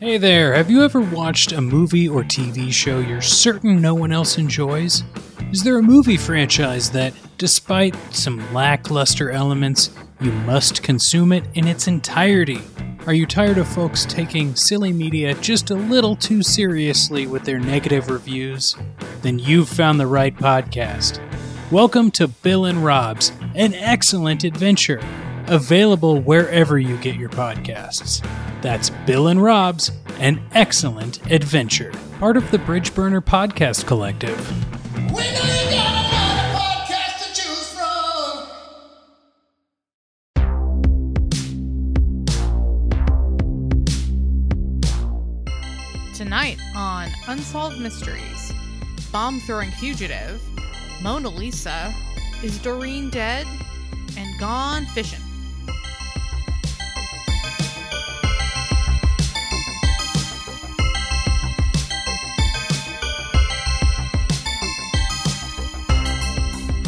Hey there, have you ever watched a movie or TV show you're certain no one else enjoys? Is there a movie franchise that, despite some lackluster elements, you must consume it in its entirety? Are you tired of folks taking silly media just a little too seriously with their negative reviews? Then you've found the right podcast. Welcome to Bill and Rob's An Excellent Adventure, available wherever you get your podcasts. That's Bill and Rob's An Excellent Adventure, part of the Bridgeburner Podcast Collective. We really got a lot of podcasts to choose from. Tonight on Unsolved Mysteries, bomb-throwing fugitive, Mona Lisa, is Doreen dead, and gone fishing.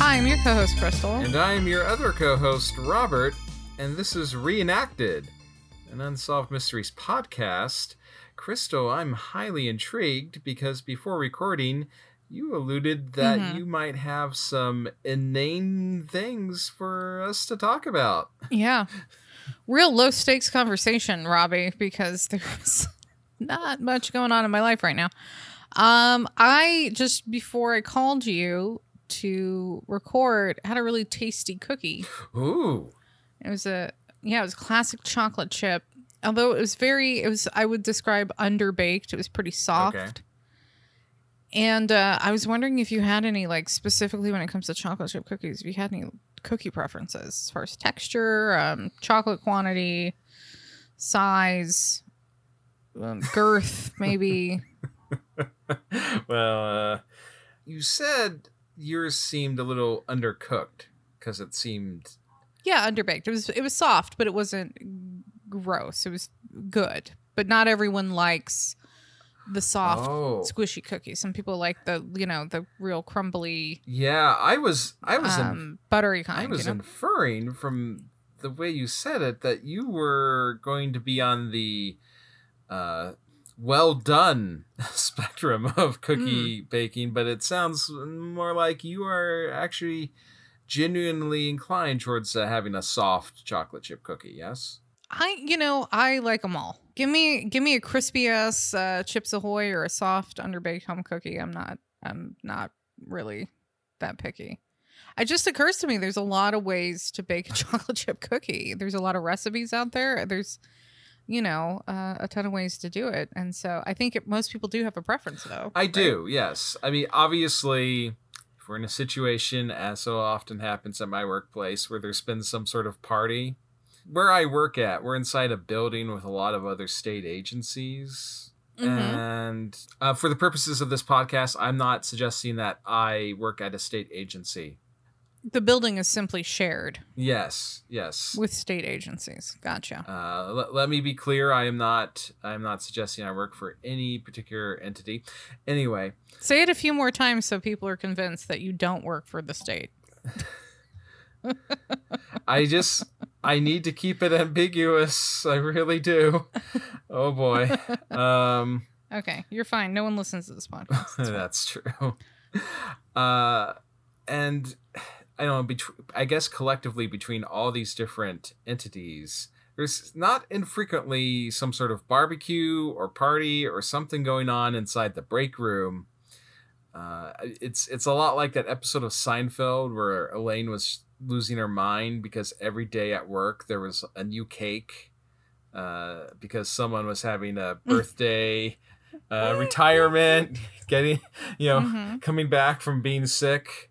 I'm your co-host, Crystal. And I'm your other co-host, Robert, and this is Reenacted, an Unsolved Mysteries podcast. Crystal, I'm highly intrigued because before recording, you alluded that you might have some inane things for us to talk about. Yeah. Real low-stakes conversation, Robbie, because there's not much going on in my life right now. I just, before I called you to record, had a really tasty cookie. Ooh. It was classic chocolate chip. Although it was I would describe underbaked. It was pretty soft. Okay. And I was wondering if you had any, like, specifically when it comes to chocolate chip cookies, if you had any cookie preferences as far as texture, chocolate quantity, size, girth, maybe. Well, you said yours seemed a little undercooked because it seemed... Yeah, underbaked. It was soft, but it wasn't gross. It was good. But not everyone likes the soft, squishy cookie. Some people like the, the real crumbly... Yeah, I was buttery kind. I was inferring from the way you said it that you were going to be on the well done spectrum of cookie baking, but it sounds more like you are actually genuinely inclined towards having a soft chocolate chip cookie. Yes, I like them all. Give me a crispy ass Chips Ahoy or a soft underbaked home cookie. I'm not really that picky. It just occurs to me there's a lot of ways to bake a chocolate chip cookie. There's a lot of recipes out there. There's a ton of ways to do it. And so I think most people do have a preference, though. I do, yes. I mean, obviously, if we're in a situation, as so often happens at my workplace, where there's been some sort of party. Where I work at, we're inside a building with a lot of other state agencies. Mm-hmm. And for the purposes of this podcast, I'm not suggesting that I work at a state agency. The building is simply shared. Yes. With state agencies. Gotcha. Let me be clear. I am not suggesting I work for any particular entity. Anyway. Say it a few more times so people are convinced that you don't work for the state. I need to keep it ambiguous. I really do. Oh, boy. Okay. You're fine. No one listens to this podcast. That's true. And... I don't know, I guess collectively between all these different entities, there's not infrequently some sort of barbecue or party or something going on inside the break room. It's a lot like that episode of Seinfeld where Elaine was losing her mind because every day at work there was a new cake because someone was having a birthday, retirement, getting, coming back from being sick.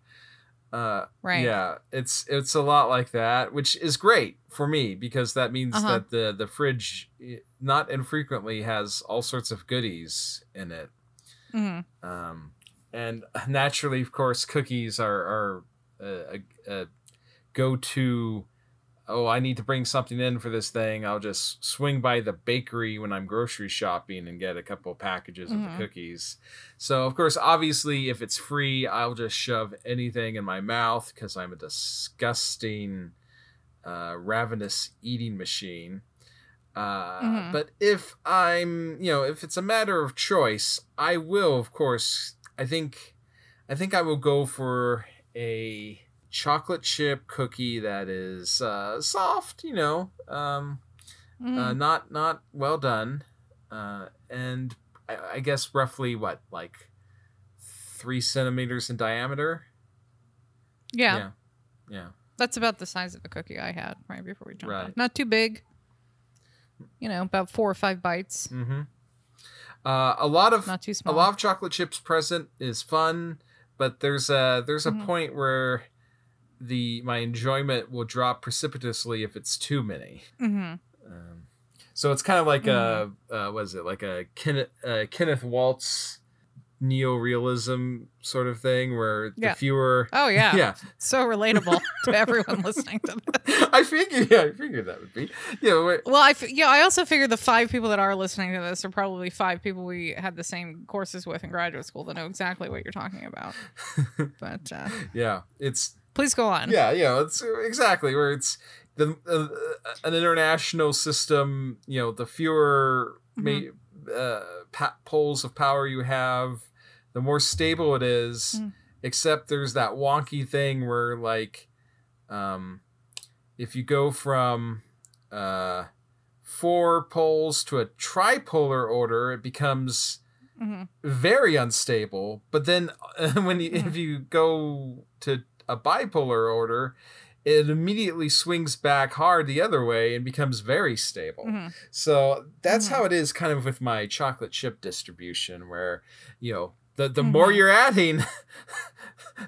Right. Yeah, it's a lot like that, which is great for me because that means that the fridge not infrequently has all sorts of goodies in it. Mm-hmm. And naturally, of course, cookies are a go-to. Oh, I need to bring something in for this thing. I'll just swing by the bakery when I'm grocery shopping and get a couple packages of the cookies. So, of course, obviously, if it's free, I'll just shove anything in my mouth because I'm a disgusting, ravenous eating machine. But if I'm, you know, if it's a matter of choice, I will, of course, I think I will go for a chocolate chip cookie that is soft, you know, not well done. And I guess roughly what, like 3 centimeters in diameter. Yeah. That's about the size of the cookie I had right before we jumped on. Not too big. You know, about 4 or 5 bites. Mm-hmm. Not too small. A lot of chocolate chips present is fun, but there's a point where my enjoyment will drop precipitously if it's too many. Mm-hmm. So it's kind of like a Kenneth Waltz neorealism sort of thing where the fewer so relatable to everyone listening to this. I figured that would be I also figure the 5 people that are listening to this are probably 5 people we had the same courses with in graduate school that know exactly what you're talking about. But it's please go on. It's exactly where it's the an international system, you know, the fewer poles of power you have, the more stable it is, except there's that wonky thing where, like, if you go from 4 poles to a tripolar order, it becomes very unstable. But then if you go to a bipolar order, it immediately swings back hard the other way and becomes very stable. Mm-hmm. So that's how it is kind of with my chocolate chip distribution, where, you know, the more you're adding,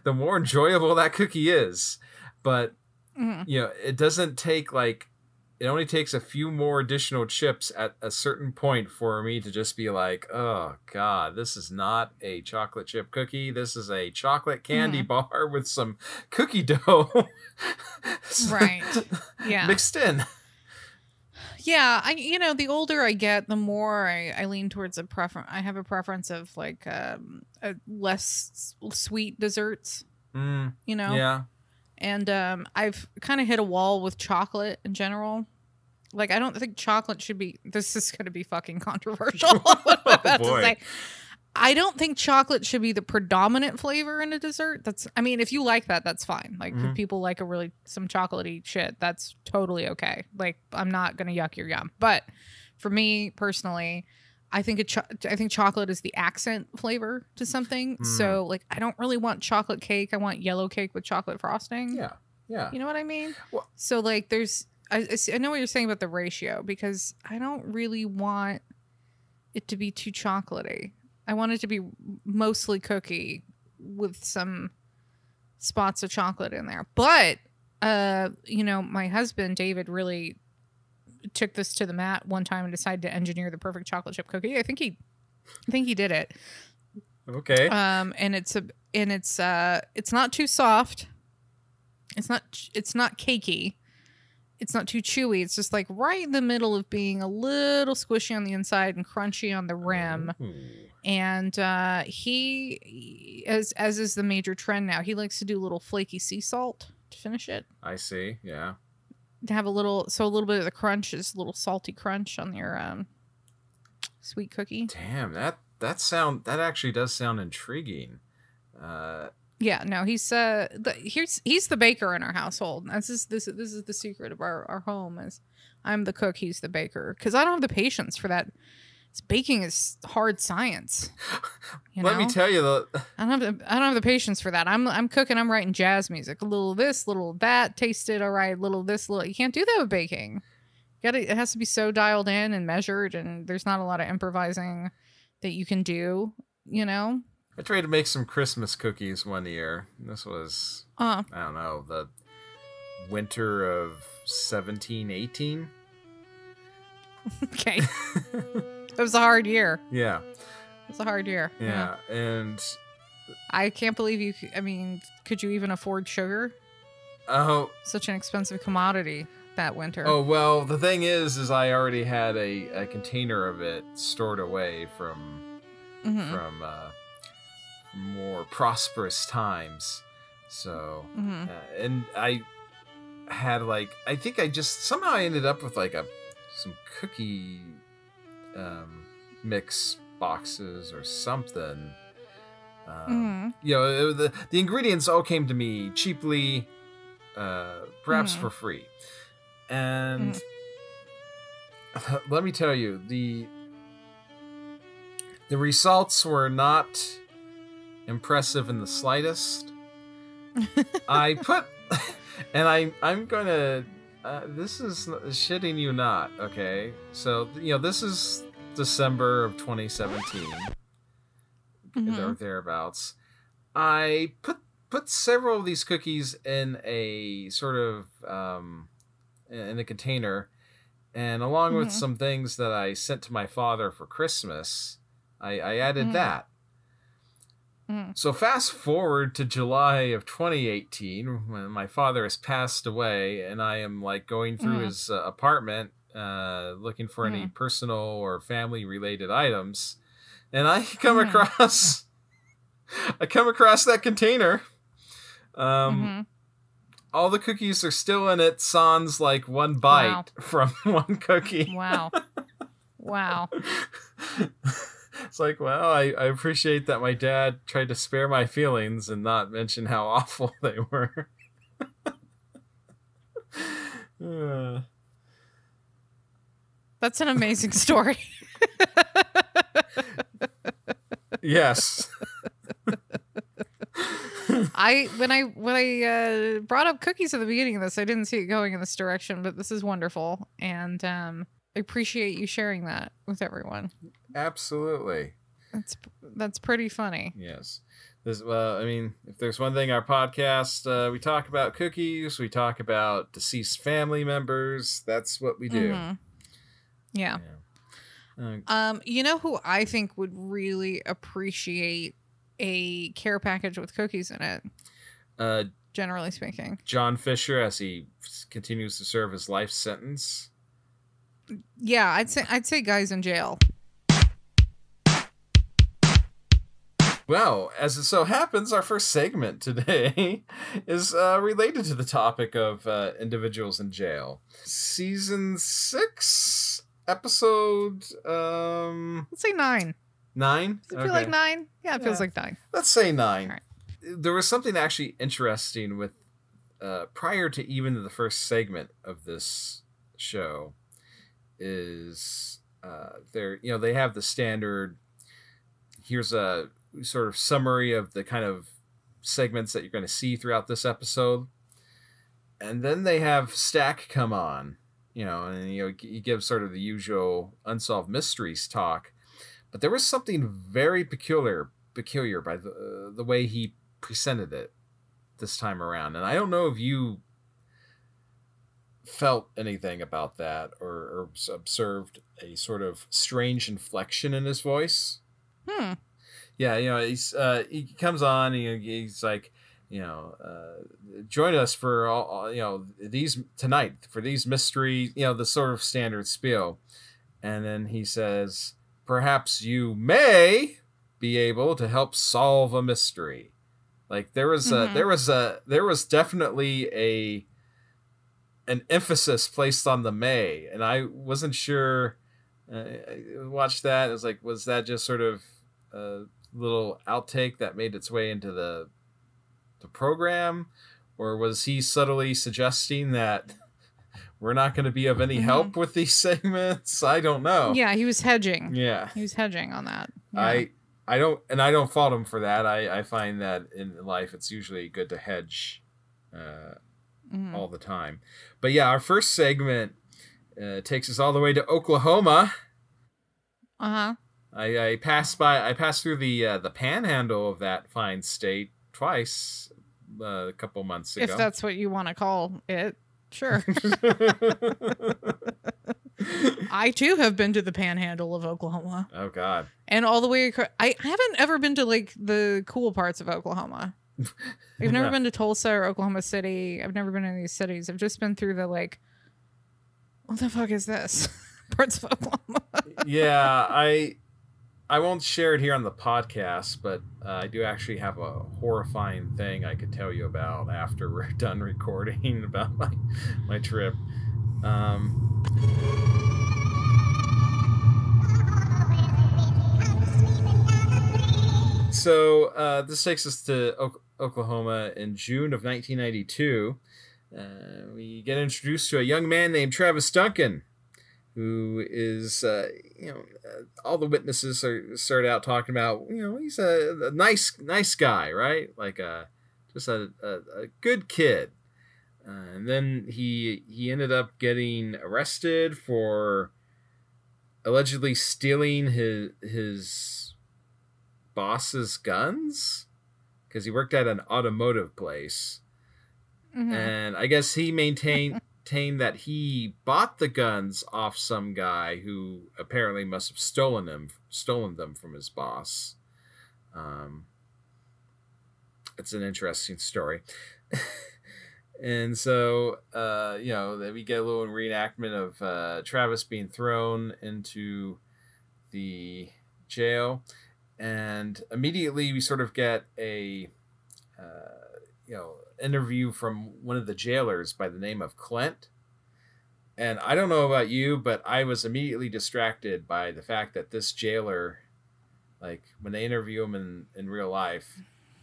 the more enjoyable that cookie is. But, you know, it only takes a few more additional chips at a certain point for me to just be like, oh, God, this is not a chocolate chip cookie. This is a chocolate candy bar with some cookie dough. Right. Yeah. Mixed in. Yeah. The older I get, the more I lean towards a preference. I have a preference of like a less sweet desserts, you know? Yeah. And I've kind of hit a wall with chocolate in general. Like, I don't think chocolate should be... This is going to be fucking controversial. What I'm about to say. I don't think chocolate should be the predominant flavor in a dessert. If you like that, that's fine. Like, if people like some chocolatey shit, that's totally okay. Like, I'm not going to yuck your yum. But for me, personally, I think chocolate is the accent flavor to something. So, like, I don't really want chocolate cake. I want yellow cake with chocolate frosting. Yeah, yeah. You know what I mean? Well, so, like, there's... I know what you're saying about the ratio, because I don't really want it to be too chocolatey. I want it to be mostly cookie with some spots of chocolate in there. But, you know, my husband, David, really... took this to the mat one time and decided to engineer the perfect chocolate chip cookie. I think he did it. Okay. It's not too soft. It's not cakey. It's not too chewy. It's just like right in the middle of being a little squishy on the inside and crunchy on the rim. Ooh. And he, as is the major trend now, he likes to do a little flaky sea salt to finish it. I see. Yeah. To have a little bit of the crunch is a little salty crunch on your sweet cookie. Damn, that actually does sound intriguing. He's he's the baker in our household. This is the secret of our home is I'm the cook, he's the baker, because I don't have the patience for that. Baking is hard science. Let me tell you, I don't have the patience for that. I'm cooking. I'm writing jazz music. A little of this, little of that. Taste it. All right. Little this, little. You can't do that with baking. It has to be so dialed in and measured, and there's not a lot of improvising that you can do. You know. I tried to make some Christmas cookies one year. This was I don't know, the winter of 1718. Okay. It was a hard year. Yeah. It was a hard year. Yeah. Yeah. And I can't believe you. Could you even afford sugar? Oh, such an expensive commodity that winter. Oh, well, the thing is I already had a container of it stored away from more prosperous times. So, and I had I think I just somehow I ended up with like a some cookie mix boxes or something. You know, the ingredients all came to me cheaply, perhaps for free. And let me tell you, the results were not impressive in the slightest. I put, and I'm going to, this is shitting you not, okay? So, you know, this is December of 2017. Or thereabouts. I put several of these cookies in a sort of in a container, and along with some things that I sent to my father for Christmas, I added that. So fast forward to July of 2018, when my father has passed away, and I am like going through his apartment looking for any personal or family related items. And I come across, that container. All the cookies are still in it. Sans like one bite from one cookie. Wow. It's like, well, I appreciate that my dad tried to spare my feelings and not mention how awful they were. That's an amazing story. Yes. When I brought up cookies at the beginning of this, I didn't see it going in this direction, but this is wonderful, and I appreciate you sharing that with everyone. Absolutely. That's pretty funny. Yes. This, I mean, if there's one thing our podcast, we talk about cookies, we talk about deceased family members. That's what we do. Yeah. You know who I think would really appreciate a care package with cookies in it? Generally speaking, John Fisher, as he continues to serve his life sentence. Yeah, I'd say guys in jail. Well, as it so happens, our first segment today is related to the topic of individuals in jail. Season 6. Episode, let's say 9. 9? Does it feel like 9? Yeah, it feels like 9. Let's say 9. All right. There was something actually interesting with, prior to even the first segment of this show, is they have the standard, here's a sort of summary of the kind of segments that you're going to see throughout this episode. And then they have Stack come on. You know, and you give sort of the usual Unsolved Mysteries talk, but there was something very peculiar by the way he presented it this time around, and I don't know if you felt anything about that or observed a sort of strange inflection in his voice. Yeah, you know, he's he comes on and he's like, you know, join us for all, you know, these tonight for these mysteries, you know, the sort of standard spiel. And then he says, perhaps you may be able to help solve a mystery. Like there was definitely an emphasis placed on the may. And I wasn't sure. I watched that. It was like, was that just sort of a little outtake that made its way into the program, or was he subtly suggesting that we're not going to be of any help with these segments? I don't know. Yeah, he was hedging. Yeah, he was hedging on that. Yeah. I don't fault him for that. I find that in life it's usually good to hedge all the time. But yeah, our first segment takes us all the way to Oklahoma. I passed through the panhandle of that fine state twice a couple months ago. If that's what you want to call it, sure. I too have been to the panhandle of Oklahoma. Oh God. And all the way across. I haven't ever been to like the cool parts of Oklahoma. I've never been to Tulsa or Oklahoma City. I've never been in these cities. I've just been through the like, what the fuck is this? parts of Oklahoma. Yeah, I won't share it here on the podcast, but I do actually have a horrifying thing I could tell you about after we're done recording about my trip. So this takes us to Oklahoma in June of 1992. We get introduced to a young man named Travis Duncan, who is, all the witnesses start out talking about, he's a nice guy, right? Like just a good kid. And then he ended up getting arrested for allegedly stealing his boss's guns, because he worked at an automotive place. Mm-hmm. And I guess he maintained that he bought the guns off some guy who apparently must have stolen them from his boss. It's an interesting story. And so, we get a little reenactment of Travis being thrown into the jail. And immediately we sort of get a, interview from one of the jailers by the name of Clint. And I don't know about you, but I was immediately distracted by the fact that this jailer, like when they interview him in real life,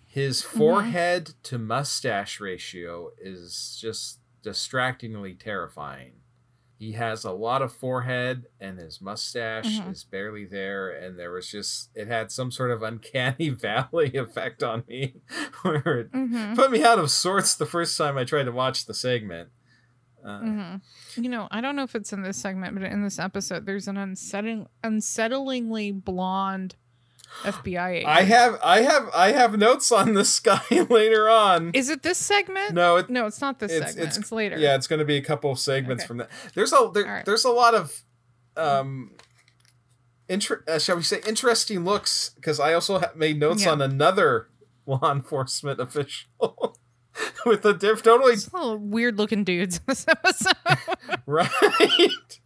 his forehead to mustache ratio is just distractingly terrifying. He has a lot of forehead and his mustache is barely there. And there was just, it had some sort of uncanny valley effect on me where it put me out of sorts the first time I tried to watch the segment. I don't know if it's in this segment, but in this episode, there's an unsettlingly blonde FBI agent. I have notes on this guy later on. Is it this segment? No, no, it's not this segment. It's later. Yeah, it's going to be a couple of segments from that. There's a lot of, shall we say, interesting looks, because I also made notes on another law enforcement official with a totally little weird looking dudes in this episode, right?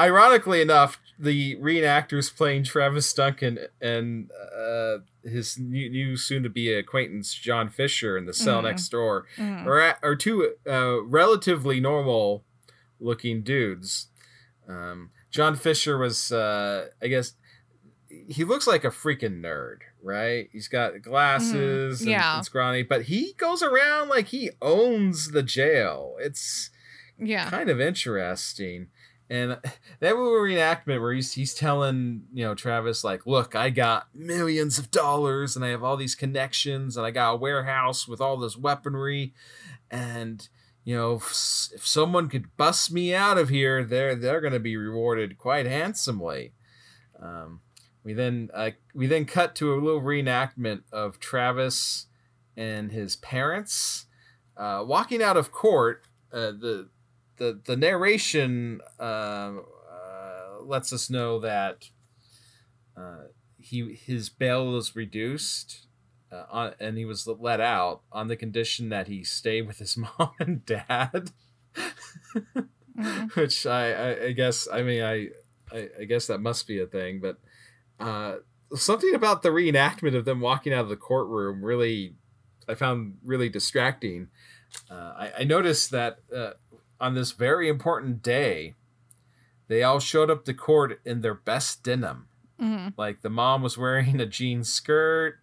Ironically enough, the reenactors playing Travis Duncan and his new soon-to-be acquaintance John Fisher in the cell next door are two relatively normal-looking dudes. John Fisher was, I guess, he looks like a freaking nerd, right? He's got glasses and scrawny, but he goes around like he owns the jail. It's kind of interesting. And that little reenactment where he's telling, Travis, like, look, I got millions of dollars and I have all these connections and I got a warehouse with all this weaponry. And, if someone could bust me out of here, they're going to be rewarded quite handsomely. We then cut to a little reenactment of Travis and his parents walking out of court. The narration lets us know that his bail was reduced and he was let out on the condition that he stay with his mom and dad, which I guess, I guess that must be a thing. But something about the reenactment of them walking out of the courtroom I found really distracting. I noticed that on this very important day, they all showed up to court in their best denim. Like the mom was wearing a jean skirt.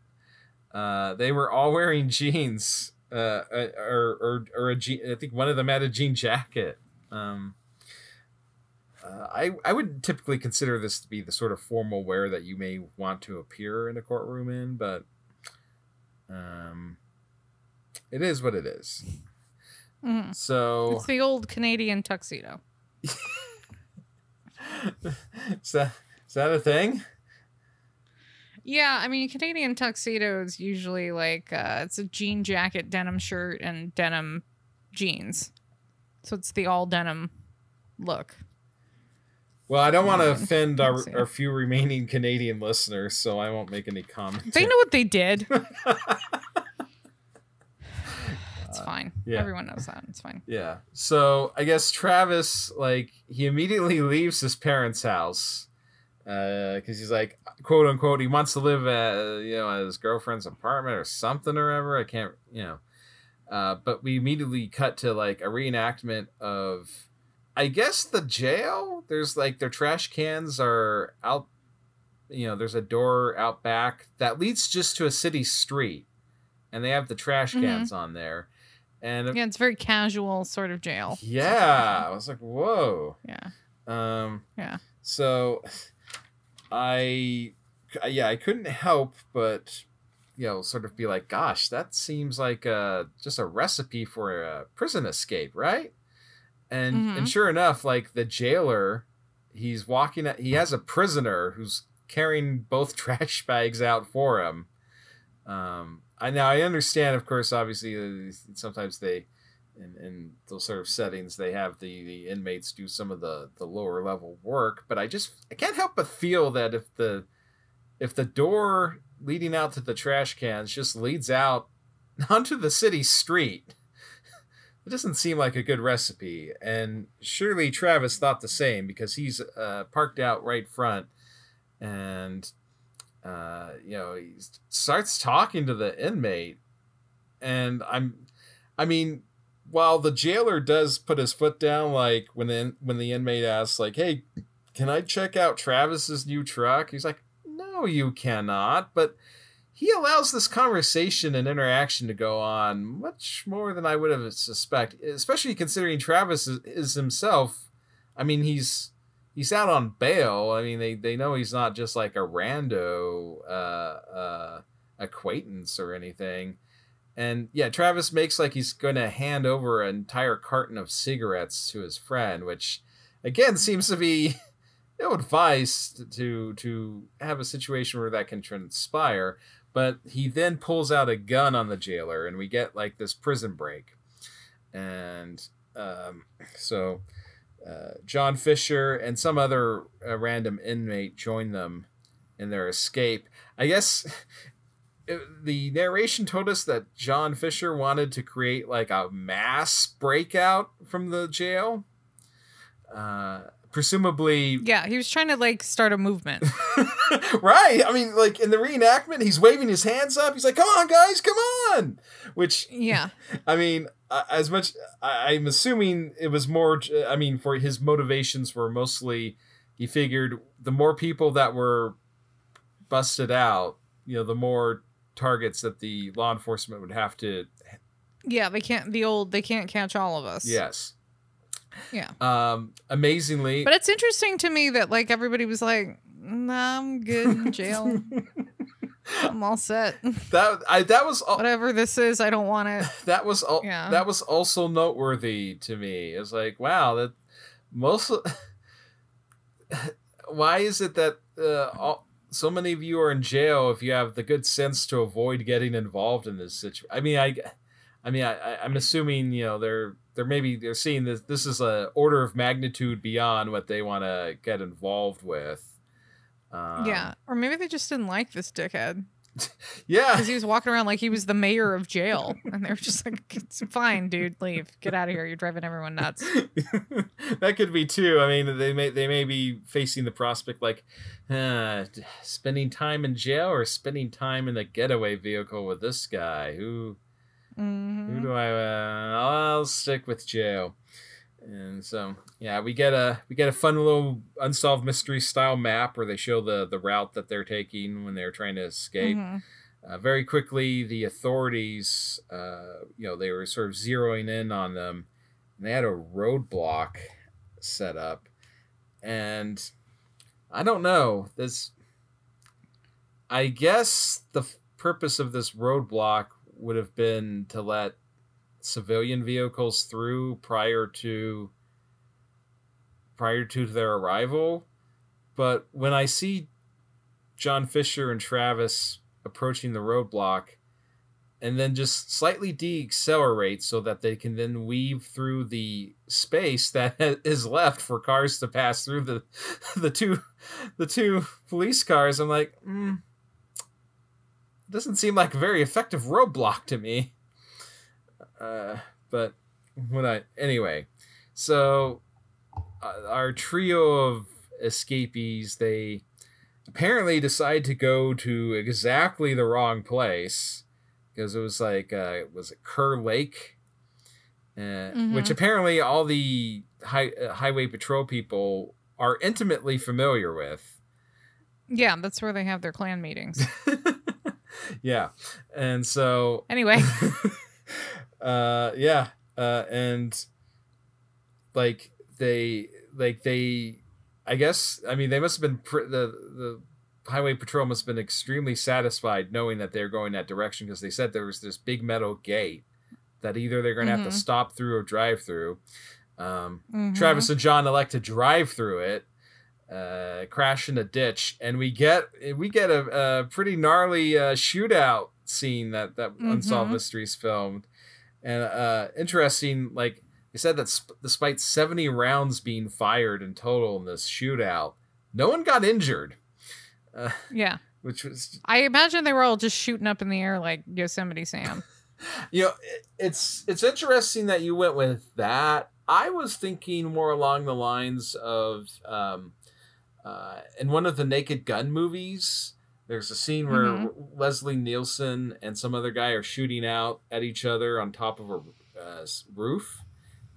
They were all wearing jeans, or a jean. I think one of them had a jean jacket. I would typically consider this to be the sort of formal wear that you may want to appear in a courtroom in, but it is what it is. So it's the old Canadian tuxedo. Is that a thing? Yeah, I mean, Canadian tuxedo is usually like it's a jean jacket, denim shirt, and denim jeans. So it's the all denim look. Well, I don't want to offend our few remaining Canadian listeners, so I won't make any comments. They know what they did. It's fine. Yeah. Everyone knows that. It's fine. Yeah. So I guess Travis, he immediately leaves his parents' house because he's like, quote unquote, he wants to live at, at his girlfriend's apartment or something or whatever. I can't, but we immediately cut to a reenactment of, I guess, the jail. There's their trash cans are out you know, there's a door out back that leads just to a city street, and they have the trash cans on there. And yeah, it's very casual sort of jail. Yeah. I was like, whoa. Yeah. So I couldn't help but, you know, sort of be like, gosh, that seems like just a recipe for a prison escape, right? And and sure enough, like the jailer, he's walking out, he has a prisoner who's carrying both trash bags out for him. I understand, of course, obviously, sometimes they, in those sort of settings, they have the inmates do some of the lower level work. But I can't help but feel that if the door leading out to the trash cans just leads out onto the city street, it doesn't seem like a good recipe. And surely Travis thought the same, because he's parked out right front, and he starts talking to the inmate. And while the jailer does put his foot down, like when the inmate asks, like, hey, can I check out Travis's new truck? He's like, no, you cannot. But he allows this conversation and interaction to go on much more than I would have suspected, especially considering Travis is himself. I mean, he's out on bail. I mean, they know he's not just like a rando acquaintance or anything. And yeah, Travis makes like he's going to hand over an entire carton of cigarettes to his friend, which again seems to be no advice to have a situation where that can transpire. But he then pulls out a gun on the jailer, and we get like this prison break. And John Fisher and some other random inmate join them in their escape. I guess the narration told us that John Fisher wanted to create like a mass breakout from the jail. Presumably, yeah, he was trying to like start a movement. Right. I mean, like in the reenactment, he's waving his hands up. He's like, come on, guys, come on. Which, yeah, I mean, as much I'm assuming it was more, I mean, for his motivations were mostly he figured the more people that were busted out, you know, the more targets that the law enforcement would have to. Yeah, they can't catch all of us. Yes. Yeah. Amazingly. But it's interesting to me that like everybody was like, nah, I'm good in jail. I'm all set. That was all, whatever this is, I don't want it. That was also noteworthy to me. It's like, wow, that most why is it that so many of you are in jail if you have the good sense to avoid getting involved in this situation? I mean, I'm assuming, you know, they're seeing this is a order of magnitude beyond what they want to get involved with. Yeah, or maybe they just didn't like this dickhead. Yeah, because he was walking around like he was the mayor of jail, and they were just like, "It's fine, dude, leave, get out of here. You're driving everyone nuts." That could be too. I mean, they may be facing the prospect like spending time in jail or spending time in the getaway vehicle with this guy who. Who do I? I'll stick with jail. And so, yeah, we get a fun little Unsolved Mystery style map where they show the route that they're taking when they're trying to escape. Very quickly, the authorities, they were sort of zeroing in on them, and they had a roadblock set up. And I don't know this. I guess the purpose of this roadblock would have been to let civilian vehicles through prior to their arrival. But when I see John Fisher and Travis approaching the roadblock and then just slightly decelerate so that they can then weave through the space that is left for cars to pass through the two police cars, I'm like, doesn't seem like a very effective roadblock to me. Our trio of escapees, they apparently decide to go to exactly the wrong place, because it was like, was it Kerr Lake? Which apparently all the highway patrol people are intimately familiar with. Yeah, that's where they have their clan meetings. Yeah. And so anyway, yeah. And like they, I guess, I mean, they must've been the highway patrol must've been extremely satisfied knowing that they're going that direction. 'Cause they said there was this big metal gate that either they're going to have to stop through or drive through. Travis and John elect to drive through it, crash in a ditch, and we get a pretty gnarly shootout scene that Unsolved Mysteries filmed. And interesting, like they said that despite 70 rounds being fired in total in this shootout, no one got injured. Yeah, which was, I imagine they were all just shooting up in the air like Yosemite Sam. You know, it's interesting that you went with that. I was thinking more along the lines of in one of the Naked Gun movies, there's a scene where Leslie Nielsen and some other guy are shooting out at each other on top of a roof.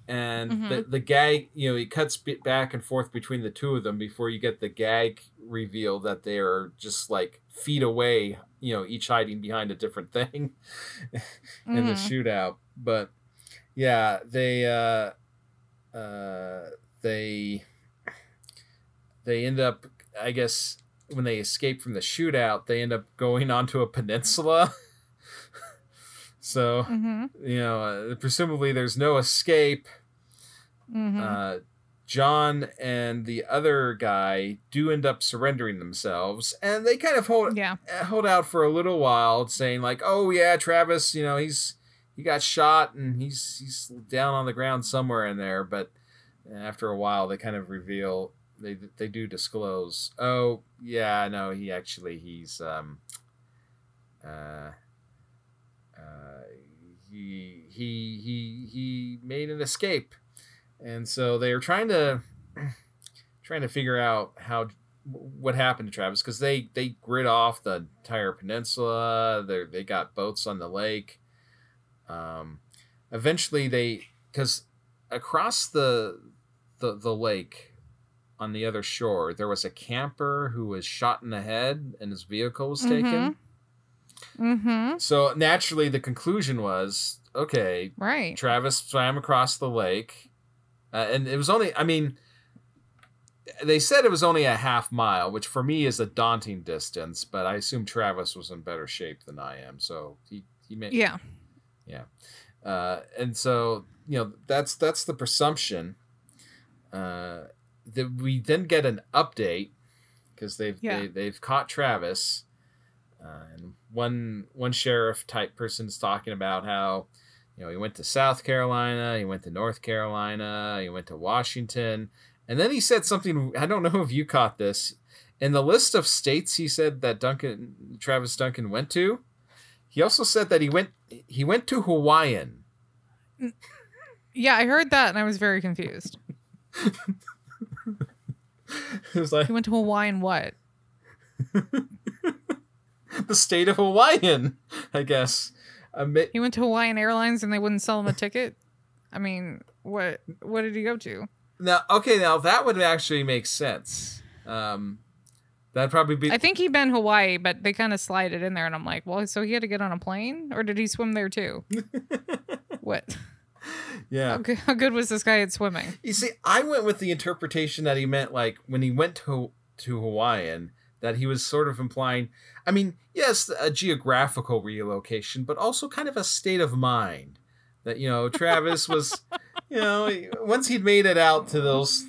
And the gag, you know, he cuts back and forth between the two of them before you get the gag reveal that they are just like feet away, you know, each hiding behind a different thing in the shootout. But yeah, they end up, I guess, when they escape from the shootout, they end up going onto a peninsula. So, you know, presumably there's no escape. John and the other guy do end up surrendering themselves, and they kind of hold out for a little while, saying like, "Oh yeah, Travis, you know, he got shot and he's down on the ground somewhere in there." But after a while, they kind of reveal, they do disclose, "Oh yeah, no, he made an escape." And so they are trying to figure out what happened to Travis, because they grid off the entire peninsula. They got boats on the lake. Eventually because across the lake on the other shore, there was a camper who was shot in the head and his vehicle was taken. So naturally the conclusion was, okay, right, Travis swam across the lake, and it was only, I mean, they said it was only a half mile, which for me is a daunting distance, but I assume Travis was in better shape than I am. So he made, yeah. And so, you know, that's the presumption, that we then get an update, because they've caught Travis. And one sheriff type person's talking about how, you know, he went to South Carolina, he went to North Carolina, he went to Washington. And then he said something, I don't know if you caught this, in the list of states he said that Travis Duncan went to. He also said that he went to Hawaiian. Yeah, I heard that and I was very confused. It was like, he went to Hawaiian what? The state of Hawaiian, I guess. He went to Hawaiian Airlines and they wouldn't sell him a ticket? I mean, what did he go to? Now that would actually make sense. That'd probably be... I think he meant Hawaii, but they kind of slide it in there, and I'm like, well, so he had to get on a plane? Or did he swim there too? What? Yeah. How good was this guy at swimming? You see, I went with the interpretation that he meant, like, when he went to Hawaiian, that he was sort of implying, I mean, yes, a geographical relocation, but also kind of a state of mind that, you know, Travis was, you know, once he'd made it out to those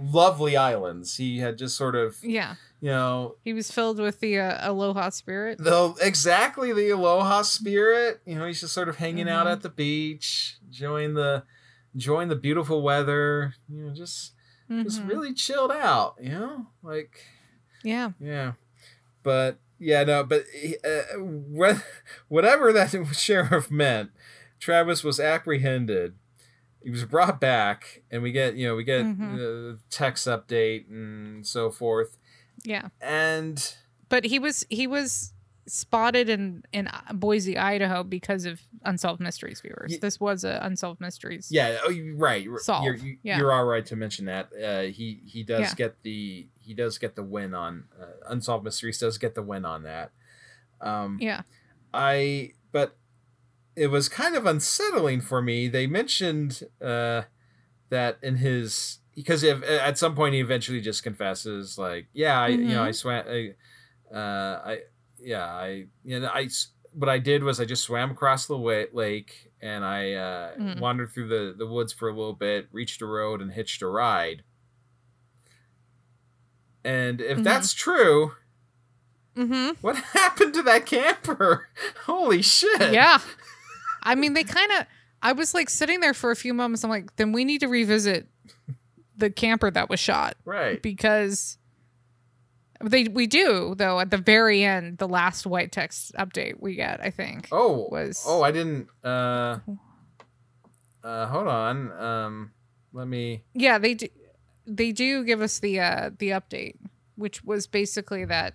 lovely islands, he had just sort of, you know, he was filled with the aloha spirit. Exactly, the aloha spirit. You know, he's just sort of hanging out at the beach, enjoying the beautiful weather. You know, just really chilled out. You know, like. Yeah. But yeah, no, but whatever that sheriff meant, Travis was apprehended. He was brought back, and we get text update and so forth. Yeah. And but he was spotted in Boise, Idaho because of Unsolved Mysteries viewers. This was a Unsolved Mysteries. Yeah, right. You're all right to mention that. He does get the he does get the win on Unsolved Mysteries does get the win on that. But it was kind of unsettling for me. They mentioned that in his, because if, at some point he eventually just confesses, like, yeah, I, you know, I swam, what I did was I just swam across the lake and I wandered through the woods for a little bit, reached a road and hitched a ride. And if that's true, what happened to that camper? Holy shit. Yeah. I mean, they kind of, I was like sitting there for a few moments. I'm like, then we need to revisit the camper that was shot. Right. Because we do, though, at the very end, the last white text update we get, I think. I didn't. Hold on. Let me. Yeah, they do. They do give us the update, which was basically that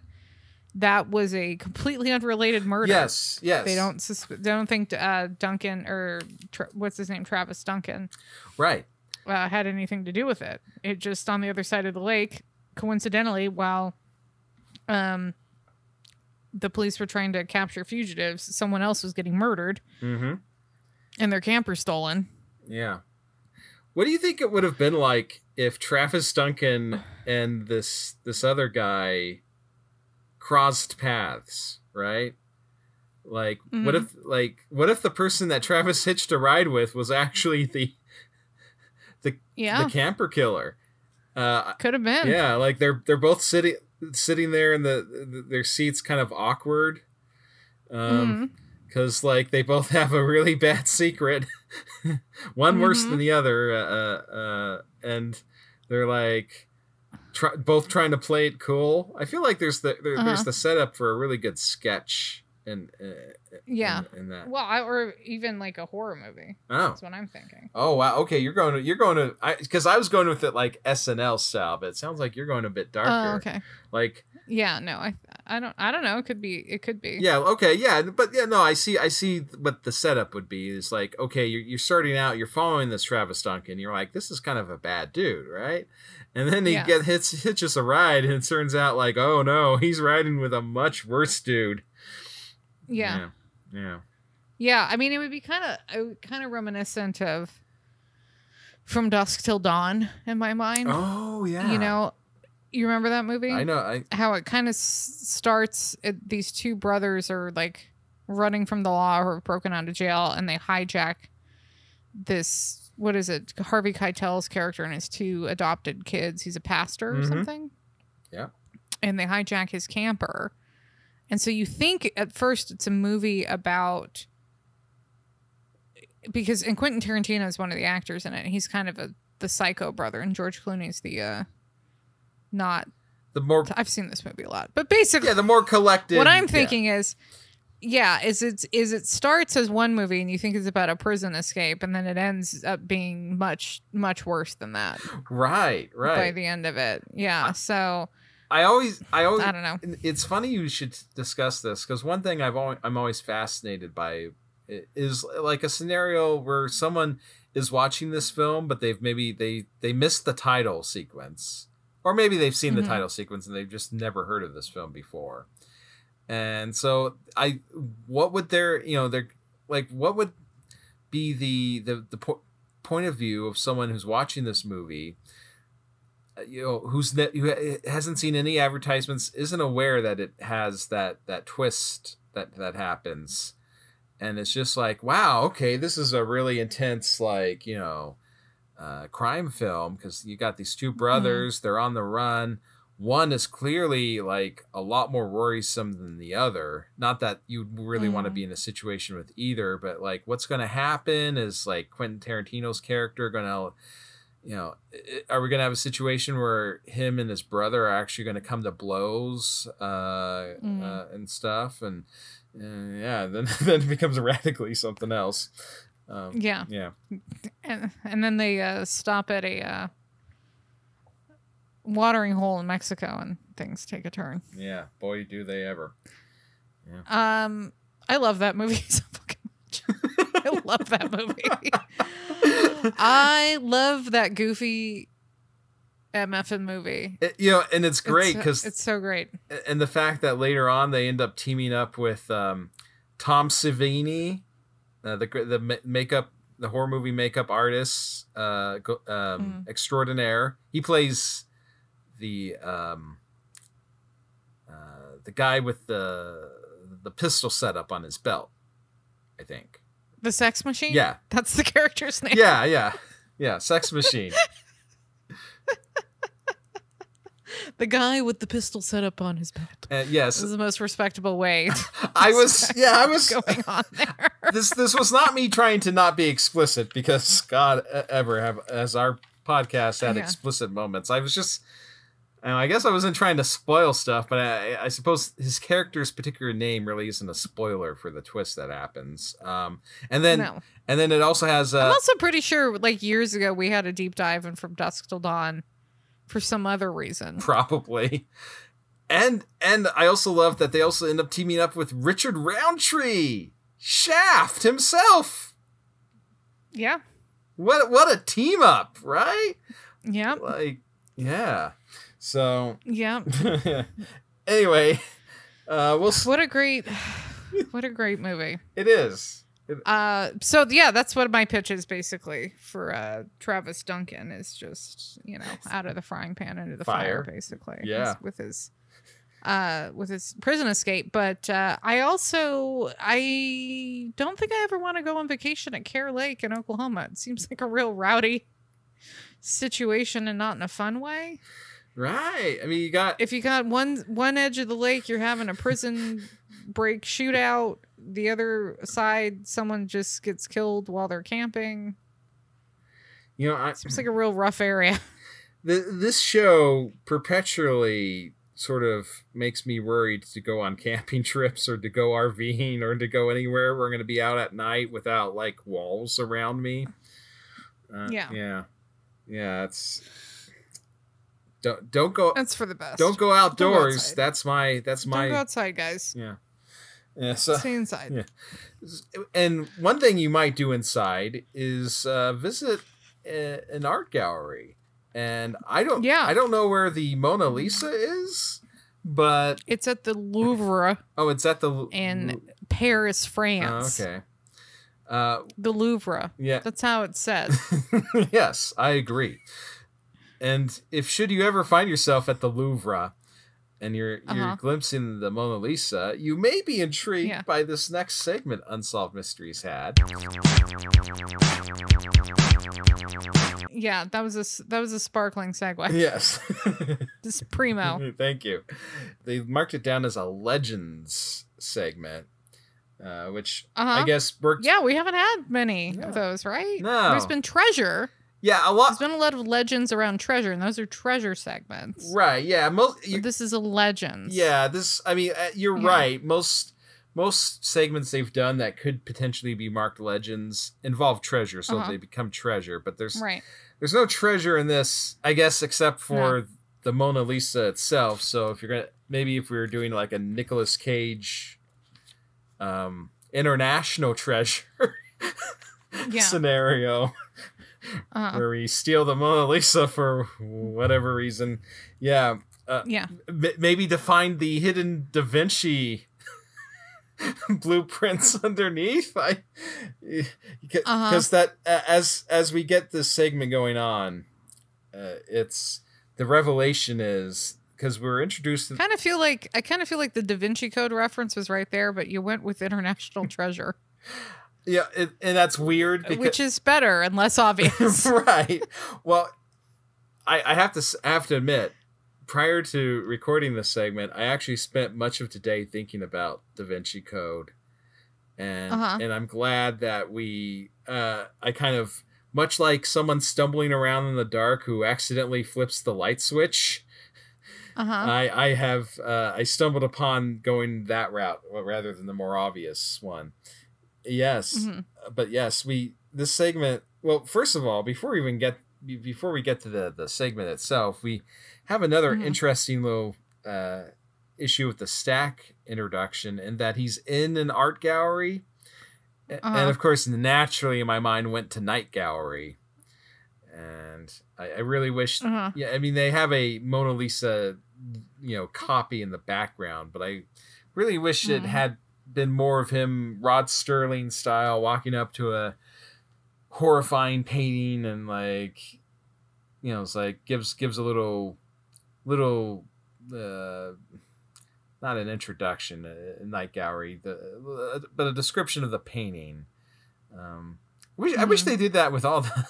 was a completely unrelated murder. Yes, yes. They don't think Duncan or what's his name, Travis Duncan, right, had anything to do with it. It just on the other side of the lake, coincidentally, while the police were trying to capture fugitives, someone else was getting murdered, and their camper stolen. Yeah. What do you think it would have been like if Travis Duncan and this other guy crossed paths, right? Like, what if the person that Travis hitched a ride with was actually the camper killer? Could have been. Yeah, like they're both sitting there in their seats, kind of awkward, because like they both have a really bad secret, one worse than the other, and they're like both trying to play it cool. I feel like there's the setup for a really good sketch, and in that. Well, or even like a horror movie. Oh, that's what I'm thinking. Oh wow, okay, you're going to because I was going with it like SNL style, but it sounds like you're going a bit darker. Oh, okay, like. Yeah, no, I don't know. It could be. Yeah. Okay. Yeah. But yeah, no, I see what the setup would be. It's like, okay, you're starting out, you're following this Travis Duncan. You're like, this is kind of a bad dude. Right. And then he hitches a ride and it turns out like, oh no, he's riding with a much worse dude. Yeah. Yeah. Yeah. Yeah, I mean, it would be kind of reminiscent of From Dusk Till Dawn in my mind. Oh yeah. You know, you remember that movie? I know. How it kind of starts, these two brothers are like running from the law or broken out of jail, and they hijack this, what is it? Harvey Keitel's character and his two adopted kids. He's a pastor or something. Yeah. And they hijack his camper. And so you think at first it's a movie about, because and Quentin Tarantino is one of the actors in it. He's kind of the psycho brother, and George Clooney's the, not the more I've seen this movie a lot, but basically the more collected. What I'm thinking is it starts as one movie and you think it's about a prison escape, and then it ends up being much, much worse than that. Right. By the end of it. Yeah. So I always, I don't know. It's funny you should discuss this, because one thing I'm always fascinated by is like a scenario where someone is watching this film, but they've maybe they missed the title sequence. Or maybe they've seen the title sequence and they've just never heard of this film before. And so what would be the point of view of someone who's watching this movie, who hasn't seen any advertisements, isn't aware that it has that twist that happens. And it's just like, wow, okay, this is a really intense, like, you know, crime film, because you got these two brothers, they're on the run. One is clearly like a lot more worrisome than the other. Not that you really want to be in a situation with either, but like what's going to happen is like Quentin Tarantino's character going to, you know, are we going to have a situation where him and his brother are actually going to come to blows and stuff? And then it becomes radically something else. Yeah. And then they stop at a watering hole in Mexico, and things take a turn. Yeah, boy, do they ever! Yeah. I love that movie so fucking much. I love that movie. I love that goofy MFN movie. And it's great because it's so great. And the fact that later on they end up teaming up with Tom Savini, the makeup, the horror movie makeup artist extraordinaire. He plays the guy with the pistol setup on his belt, I think. The Sex Machine? Yeah. That's the character's name. Yeah, Sex Machine. The guy with the pistol set up on his belt. Yes. This is the most respectable way. I was going on there. This was not me trying to not be explicit, because God ever has our podcast had explicit moments. I was just, I guess I wasn't trying to spoil stuff, but I suppose his character's particular name really isn't a spoiler for the twist that happens. And then it also has, I'm also pretty sure like years ago, we had a deep dive in From Dusk Till Dawn. For some other reason, probably, and I also love that they also end up teaming up with Richard Roundtree, Shaft himself. Yeah, what a team up, right? Yeah, So yeah. Anyway, what a great movie it is. So yeah, that's what my pitch is basically for Travis Duncan, is just, out of the frying pan into the fire basically. Yeah. With his prison escape. But I don't think I ever want to go on vacation at Kerr Lake in Oklahoma. It seems like a real rowdy situation, and not in a fun way. Right. I mean, if you got one edge of the lake, you're having a prison break shootout. The other side, someone just gets killed while they're camping. Seems like a real rough area. This show perpetually sort of makes me worried to go on camping trips, or to go RVing, or to go anywhere we're going to be out at night without like walls around me. Yeah. It's don't go. That's for the best. Don't go outdoors. Go that's my. Don't go outside, guys. Yeah. Yeah, so, stay inside. Yeah. And one thing you might do inside is visit an art gallery. And I don't know where the Mona Lisa is, but it's at the Louvre. Oh, it's at the in Paris, France. Oh, okay. The Louvre. Yeah. That's how it's said. Yes, I agree. And should you ever find yourself at the Louvre, and you're glimpsing the Mona Lisa, you may be intrigued by this next segment Unsolved Mysteries had. Yeah, that was a sparkling segue. Yes. Just primo. Thank you. They marked it down as a Legends segment, which I guess worked. Yeah, we haven't had many of those, right? No. There's been treasure. Yeah, a lot. There's been a lot of legends around treasure, and those are treasure segments. Right, yeah. This is a legend. Yeah, you're right. Most segments they've done that could potentially be marked legends involve treasure, so they become treasure. But there's no treasure in this, I guess, except for the Mona Lisa itself. So if we were doing like a Nicolas Cage international treasure scenario. Where we steal the Mona Lisa for whatever reason, maybe to find the hidden Da Vinci blueprints underneath. As we get this segment going on, it's the revelation is because we're introduced. I kind of feel like the Da Vinci Code reference was right there, but you went with international treasure. Yeah, and that's weird. Which is better and less obvious. Right. Well, I have to admit, prior to recording this segment, I actually spent much of today thinking about Da Vinci Code. And I'm glad that we, I kind of, much like someone stumbling around in the dark who accidentally flips the light switch, I stumbled upon going that route rather than the more obvious one. Yes, but yes, this segment. Well, first of all, before we get to the segment itself, we have another interesting little issue with the Stack introduction, and in that he's in an art gallery, and of course, naturally, my mind went to Night Gallery, And I really wish, yeah, I mean, they have a Mona Lisa, you know, copy in the background, but I really wish it had been more of him Rod Sterling style, walking up to a horrifying painting and, like, you know, it's like gives a little not an introduction, Night Gallery, but a description of the painting. I wish they did that with all the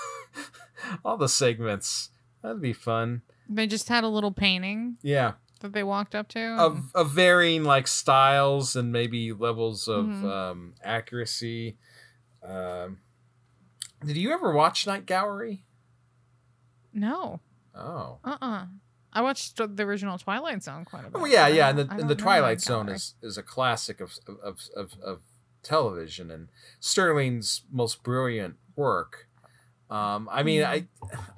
all the segments. That'd be fun. They just had a little painting. Yeah. That they walked up to. Of varying, like, styles and maybe levels of accuracy. Did you ever watch Night Gallery? No. Oh. I watched the original Twilight Zone quite a bit. Oh yeah, yeah, and the Twilight Zone is a classic of television and Sterling's most brilliant work. I mean,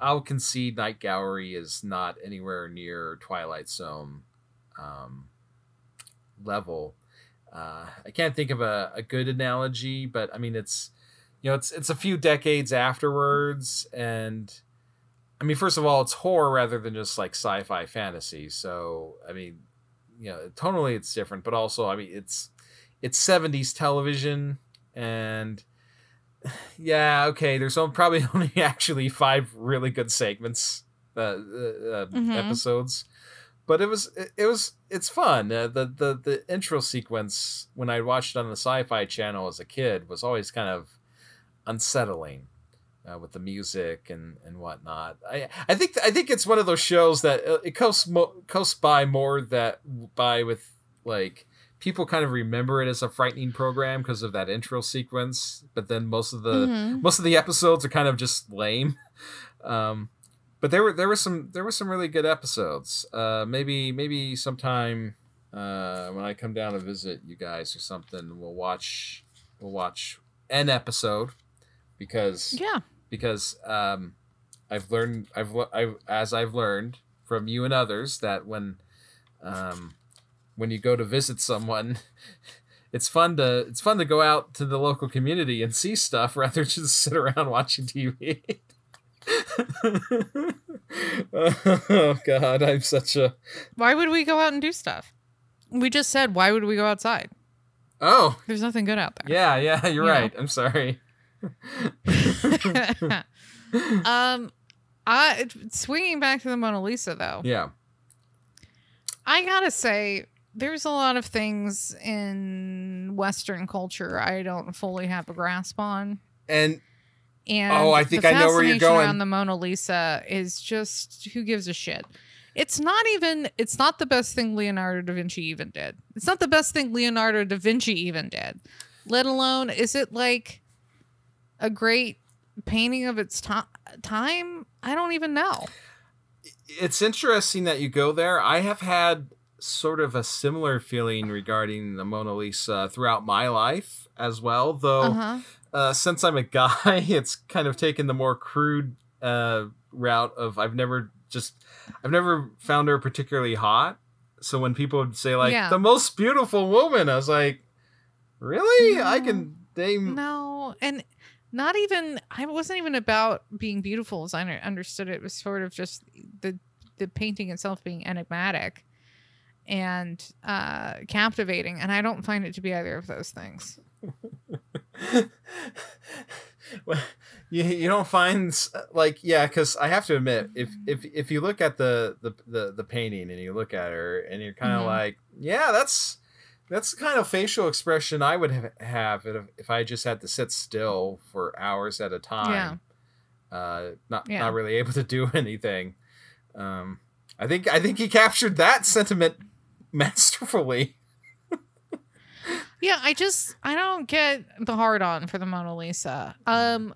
I'll concede Night Gallery is not anywhere near Twilight Zone level. I can't think of a good analogy, but I mean, it's, you know, it's a few decades afterwards, and I mean, first of all, it's horror rather than just like sci-fi fantasy. So I mean, you know, tonally it's different, but also, I mean, it's 70s television, and yeah, okay, there's probably only actually 5 really good segments, episodes, but it's fun. The intro sequence, when I watched it on the Sci-Fi Channel as a kid, was always kind of unsettling, with the music and whatnot. I think it's one of those shows that it coasts by more that by with, like, people kind of remember it as a frightening program because of that intro sequence, but then most of the episodes are kind of just lame. But there were some really good episodes. Maybe sometime when I come down to visit you guys or something, we'll watch an episode, because I've learned from you and others that when you go to visit someone, it's fun to go out to the local community and see stuff rather than just sit around watching TV. Oh God, I'm such a... Why would we go out and do stuff? We just said, why would we go outside? Oh, there's nothing good out there. Yeah, you're right. I'm sorry. Swinging back to the Mona Lisa, though. Yeah. I gotta say, there's a lot of things in Western culture I don't fully have a grasp on. And oh, I think I know where you're going. Around the Mona Lisa is just, who gives a shit? It's not the best thing Leonardo da Vinci even did. It's not the best thing Leonardo da Vinci even did. Let alone, is it like a great painting of its time? I don't even know. It's interesting that you go there. I have had sort of a similar feeling regarding the Mona Lisa throughout my life as well, though since I'm a guy, it's kind of taken the more crude route of I've never found her particularly hot. So when people would say, like, the most beautiful woman, I was like, really? No, I can name... No, and not even... I wasn't even about being beautiful as I understood it. It was sort of just the painting itself being enigmatic and captivating, and I don't find it to be either of those things. Well, you don't find, like, yeah, because I have to admit, if you look at the painting and you look at her and you're kind of like, yeah, that's the kind of facial expression I would have if I just had to sit still for hours at a time, not really able to do anything. I think he captured that sentiment masterfully. Yeah, I don't get the hard on for the Mona Lisa. The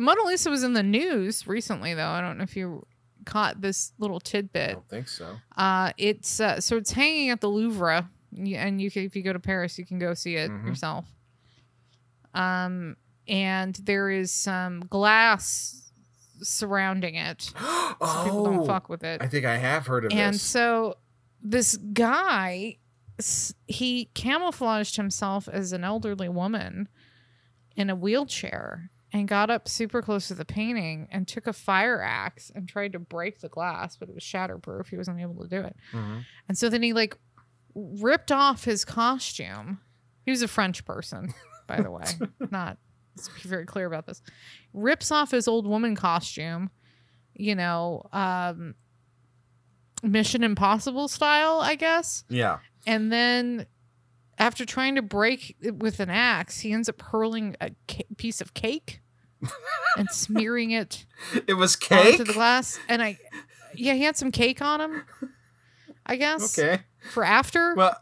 Mona Lisa was in the news recently, though. I don't know if you caught this little tidbit. I don't think so. It's hanging at the Louvre, and you can, if you go to Paris, you can go see it yourself. And there is some glass surrounding it, so people don't fuck with it. I think I have heard of this. And so this guy, he camouflaged himself as an elderly woman in a wheelchair and got up super close to the painting and took a fire axe and tried to break the glass, but it was shatterproof. He wasn't able to do it. Mm-hmm. And so then he like ripped off his costume. He was a French person, by the way. Not, let's be very clear about this. Rips off his old woman costume, you know, Mission Impossible style, I guess. Yeah. And then after trying to break it with an axe, he ends up hurling a piece of cake and smearing it. It was cake? Onto the glass. And yeah, he had some cake on him, I guess. Okay. For after. Well,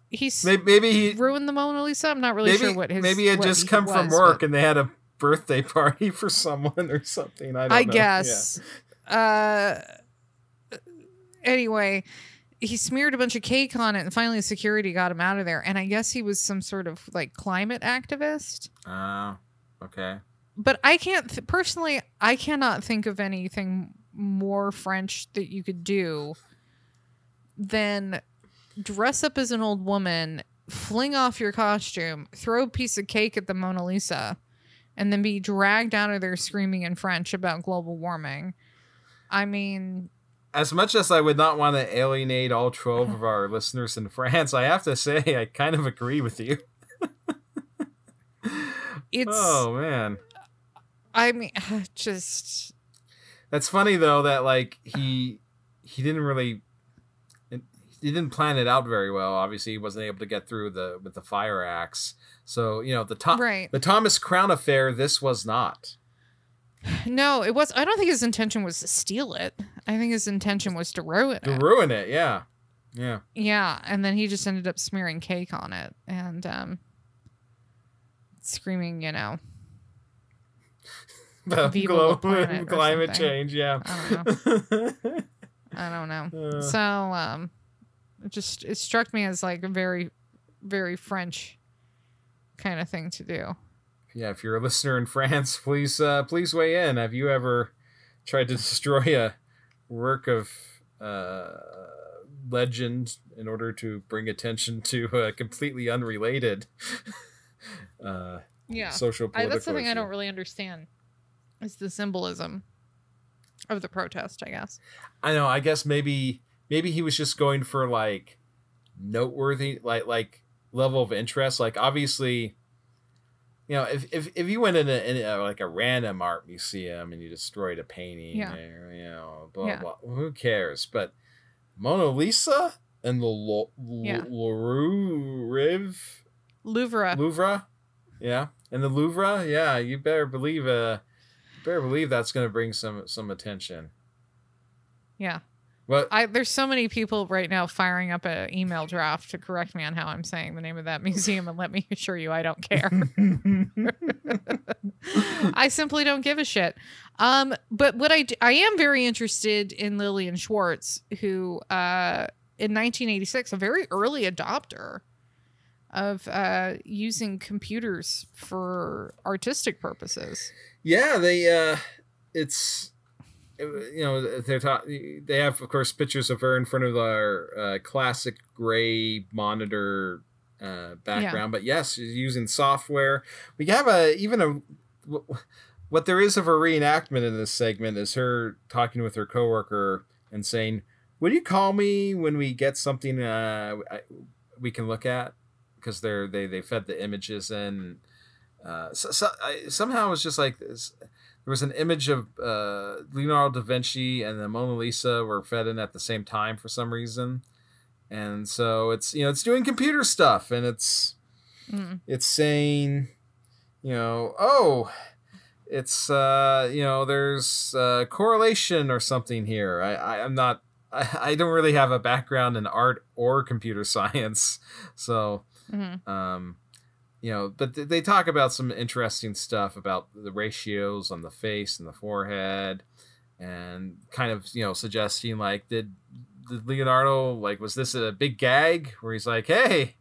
maybe he ruined the Mona Lisa. I'm not really sure what his. Maybe he had just come from work and they had a birthday party for someone or something. I don't know. I guess. Yeah. Anyway, he smeared a bunch of cake on it, and finally security got him out of there. And I guess he was some sort of like climate activist. Oh, okay. But I can't personally. I cannot think of anything more French that you could do than dress up as an old woman, fling off your costume, throw a piece of cake at the Mona Lisa, and then be dragged out of there screaming in French about global warming. I mean, as much as I would not want to alienate all 12 of our listeners in France, I have to say I kind of agree with you. Oh, man. I mean, just... That's funny, though, that, like, he didn't really... He didn't plan it out very well. Obviously, he wasn't able to get through with the fire axe. So, you know, the Thomas Crown affair, this was not. No, it was. I don't think his intention was to steal it. I think his intention was to ruin it. To ruin it, yeah. Yeah. Yeah, and then he just ended up smearing cake on it and screaming, you know. Climate change, yeah. I don't know. So, it struck me as like a very, very French kind of thing to do. Yeah, if you're a listener in France, please weigh in. Have you ever tried to destroy a work of legend in order to bring attention to a completely unrelated social political that's something issue? I don't really understand is the symbolism of the protest, I guess. I know. I guess maybe he was just going for like noteworthy, like level of interest. Like obviously, you know, if you went in a like a random art museum and you destroyed a painting, or, you know, blah, blah, who cares? But Mona Lisa and the Louvre, yeah, and the Louvre, yeah, you better believe that's going to bring some attention. Yeah. But there's so many people right now firing up an email draft to correct me on how I'm saying the name of that museum, and let me assure you I don't care. I simply don't give a shit. But what I am very interested in Lillian Schwartz, who in 1986, a very early adopter of using computers for artistic purposes. Yeah, they have, of course, pictures of her in front of our classic gray monitor background. Yeah. But yes, she's using software. We have what there is of a reenactment in this segment is her talking with her coworker and saying, "Will you call me when we get something we can look at?" Because they fed the images in. Somehow it's just like this. There was an image of Leonardo da Vinci and the Mona Lisa were fed in at the same time for some reason, and so it's doing computer stuff, and it's saying, you know, oh, it's you know, there's correlation or something here. I don't really have a background in art or computer science, so you know, but they talk about some interesting stuff about the ratios on the face and the forehead, and kind of, you know, suggesting like, did Leonardo, like, was this a big gag where he's like, hey,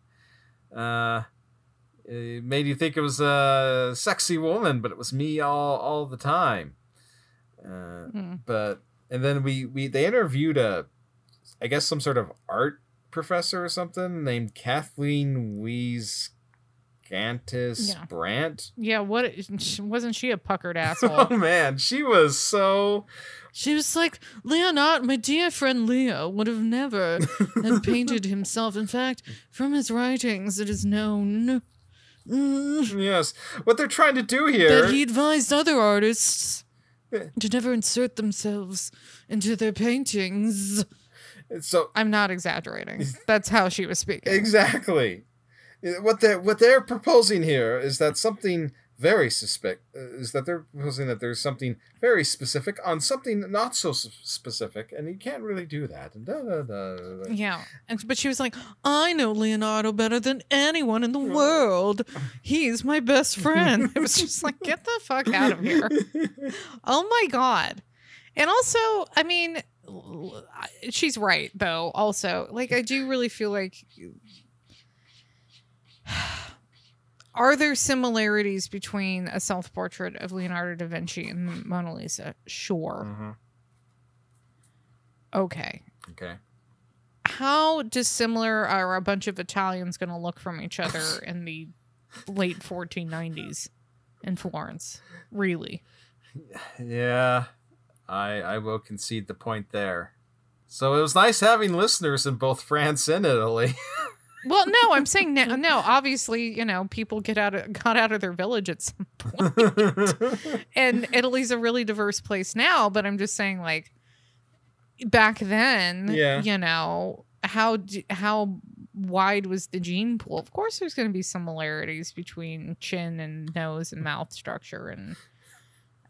it made you think it was a sexy woman, but it was me all the time. But, and then they interviewed I guess some sort of art professor or something named Kathleen Wiese Candace Brandt. Yeah, what wasn't she a puckered asshole? Oh man, she was so. She was like, Leonardo, my dear friend Leo, would have never have painted himself. In fact, from his writings, it is known. Yes, what they're trying to do here. That he advised other artists to never insert themselves into their paintings. So I'm not exaggerating. That's how she was speaking. Exactly. What they're proposing here is that something very suspect is that they're proposing that there's something very specific on something not so specific, and you can't really do that. And Yeah, but she was like, I know Leonardo better than anyone in the world. He's my best friend. It was just like, get the fuck out of here. Oh my god. And also, I mean, she's right though. Also, like, I do really feel like. Are there similarities between a self-portrait of Leonardo da Vinci and Mona Lisa? Sure. Mm-hmm. Okay. How dissimilar are a bunch of Italians going to look from each other in the late 1490s in Florence? Really? Yeah, I will concede the point there. So it was nice having listeners in both France and Italy. Well, no, I'm saying no. Obviously, you know, people got out of their village at some point, and Italy's a really diverse place now. But I'm just saying, like, back then, you know, how wide was the gene pool? Of course, there's going to be similarities between chin and nose and mouth structure,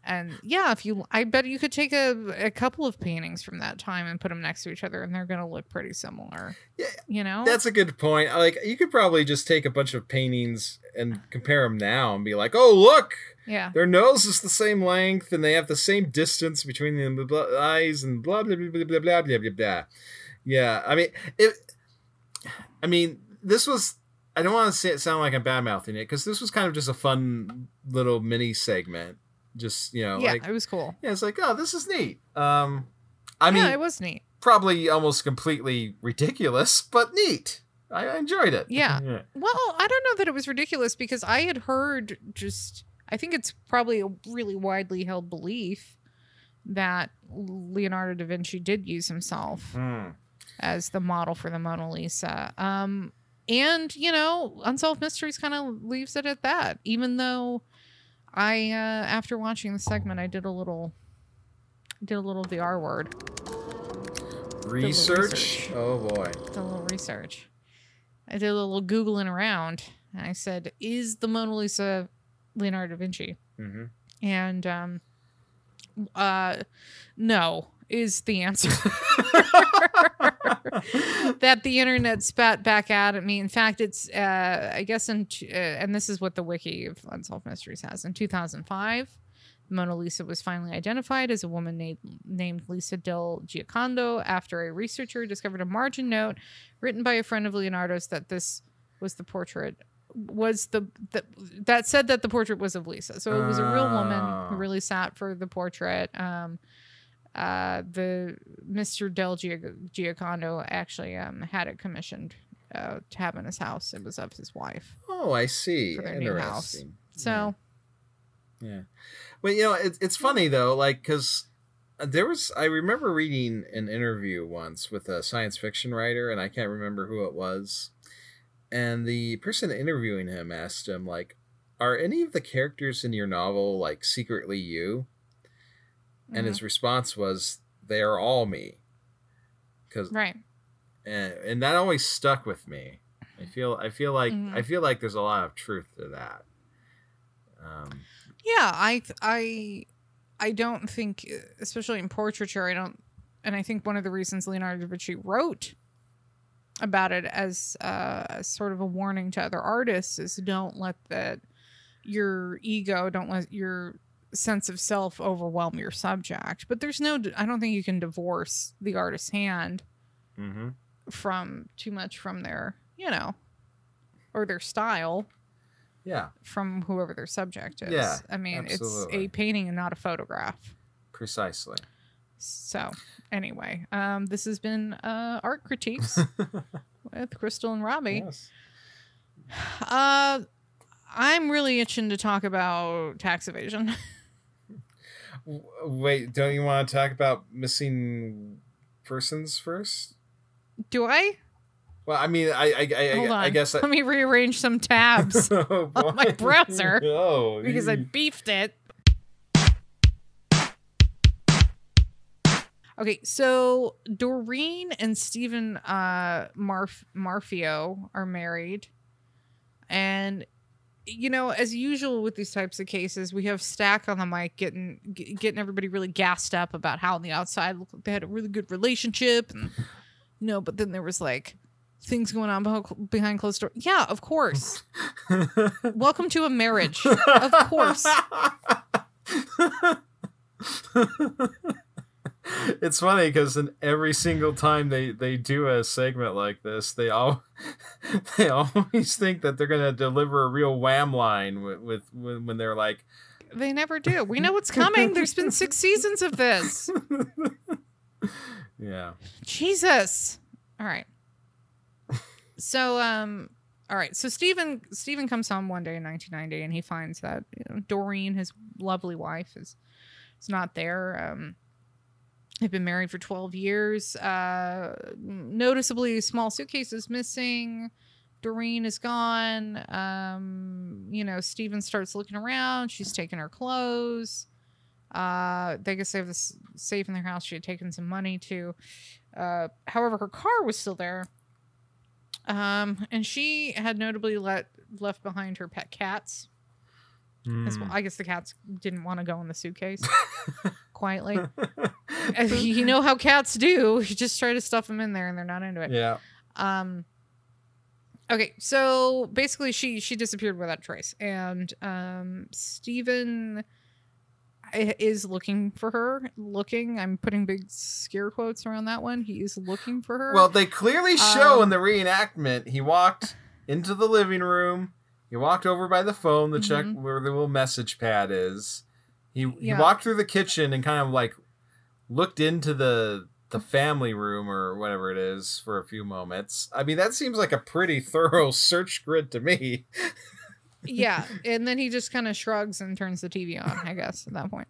and yeah, I bet you could take a couple of paintings from that time and put them next to each other, and they're going to look pretty similar. Yeah, you know, that's a good point. Like, you could probably just take a bunch of paintings and compare them now and be like, oh look, yeah, their nose is the same length and they have the same distance between the eyes and blah blah blah blah blah blah blah blah. Yeah, I mean, this was. I don't want to say it sound like I'm bad mouthing it because this was kind of just a fun little mini segment. Just, you know, yeah, like, it was cool. Yeah, it's like, oh, this is neat. I mean, it was neat. Probably almost completely ridiculous, but neat. I enjoyed it. Yeah. Yeah. Well, I don't know that it was ridiculous because I had heard I think it's probably a really widely held belief that Leonardo da Vinci did use himself as the model for the Mona Lisa. And, you know, Unsolved Mysteries kind of leaves it at that, even though. I after watching the segment, I did a little of the R word. Research? Oh boy. Did a little research. I did a little Googling around, and I said, "Is the Mona Lisa Leonardo da Vinci?" Mm-hmm. And no is the answer. That the internet spat back out at me. In fact, it's I guess and this is what the wiki of Unsolved Mysteries has. In 2005, Mona Lisa was finally identified as a woman named Lisa Del Giocondo after a researcher discovered a margin note written by a friend of Leonardo's that this was the portrait that said that the portrait was of Lisa. So it was a real woman who really sat for the portrait. The Mr. Del Giocondo actually had it commissioned to have in his house. It was of his wife. Oh, I see. For their new house. So, yeah. Well, you know, it's funny though, like because I remember reading an interview once with a science fiction writer, and I can't remember who it was. And the person interviewing him asked him, like, "Are any of the characters in your novel like secretly you?" And his response was, "They are all me." Right. And that always stuck with me. I feel like there's a lot of truth to that. Yeah, I don't think, especially in portraiture, I think one of the reasons Leonardo da Vinci wrote about it as sort of a warning to other artists is don't let your sense of self overwhelm your subject, but I don't think you can divorce the artist's hand from too much from their, you know, or their style from whoever their subject is. Yeah, I mean, absolutely. It's a painting and not a photograph. Precisely. So anyway, this has been Art Critiques with Crystal and Robbie. Yes. I'm really itching to talk about tax evasion. Wait, don't you want to talk about missing persons first? Do I? Well, I mean, I guess... Let me rearrange some tabs on my browser because I beefed it. Okay, so Doreen and Steven Marfio are married. And, you know, as usual with these types of cases, we have Stack on the mic getting everybody really gassed up about how on the outside looked like they had a really good relationship. And, you know, but then there was like... things going on behind closed doors. Yeah, of course. Welcome to a marriage. Of course. It's funny because in every single time they do a segment like this, they always think that they're gonna deliver a real wham line when they're like, they never do. We know what's coming. There's been 6 seasons of this. Yeah. Jesus. All right. So, all right. So Stephen comes home one day in 1990, and he finds that, you know, Doreen, his lovely wife, is not there. They've been married for 12 years. Noticeably, small suitcase is missing. Doreen is gone. You know, Stephen starts looking around. She's taken her clothes. They guess they have this safe in their house. She had taken some money too. However, her car was still there. And she had notably left behind her pet cats. As well. I guess the cats didn't want to go in the suitcase quietly. You know how cats do. You just try to stuff them in there and they're not into it. Yeah. Okay. So basically she disappeared without trace, and, Steven is looking for her. I'm putting big scare quotes around that one. He is looking for her. Well, they clearly show in the reenactment, he walked into the living room. He walked over by the phone to check where the little message pad is. He walked through the kitchen and kind of like looked into the family room or whatever it is for a few moments. I mean, that seems like a pretty thorough search grid to me. Yeah, and then he just kind of shrugs and turns the TV on, I guess, at that point.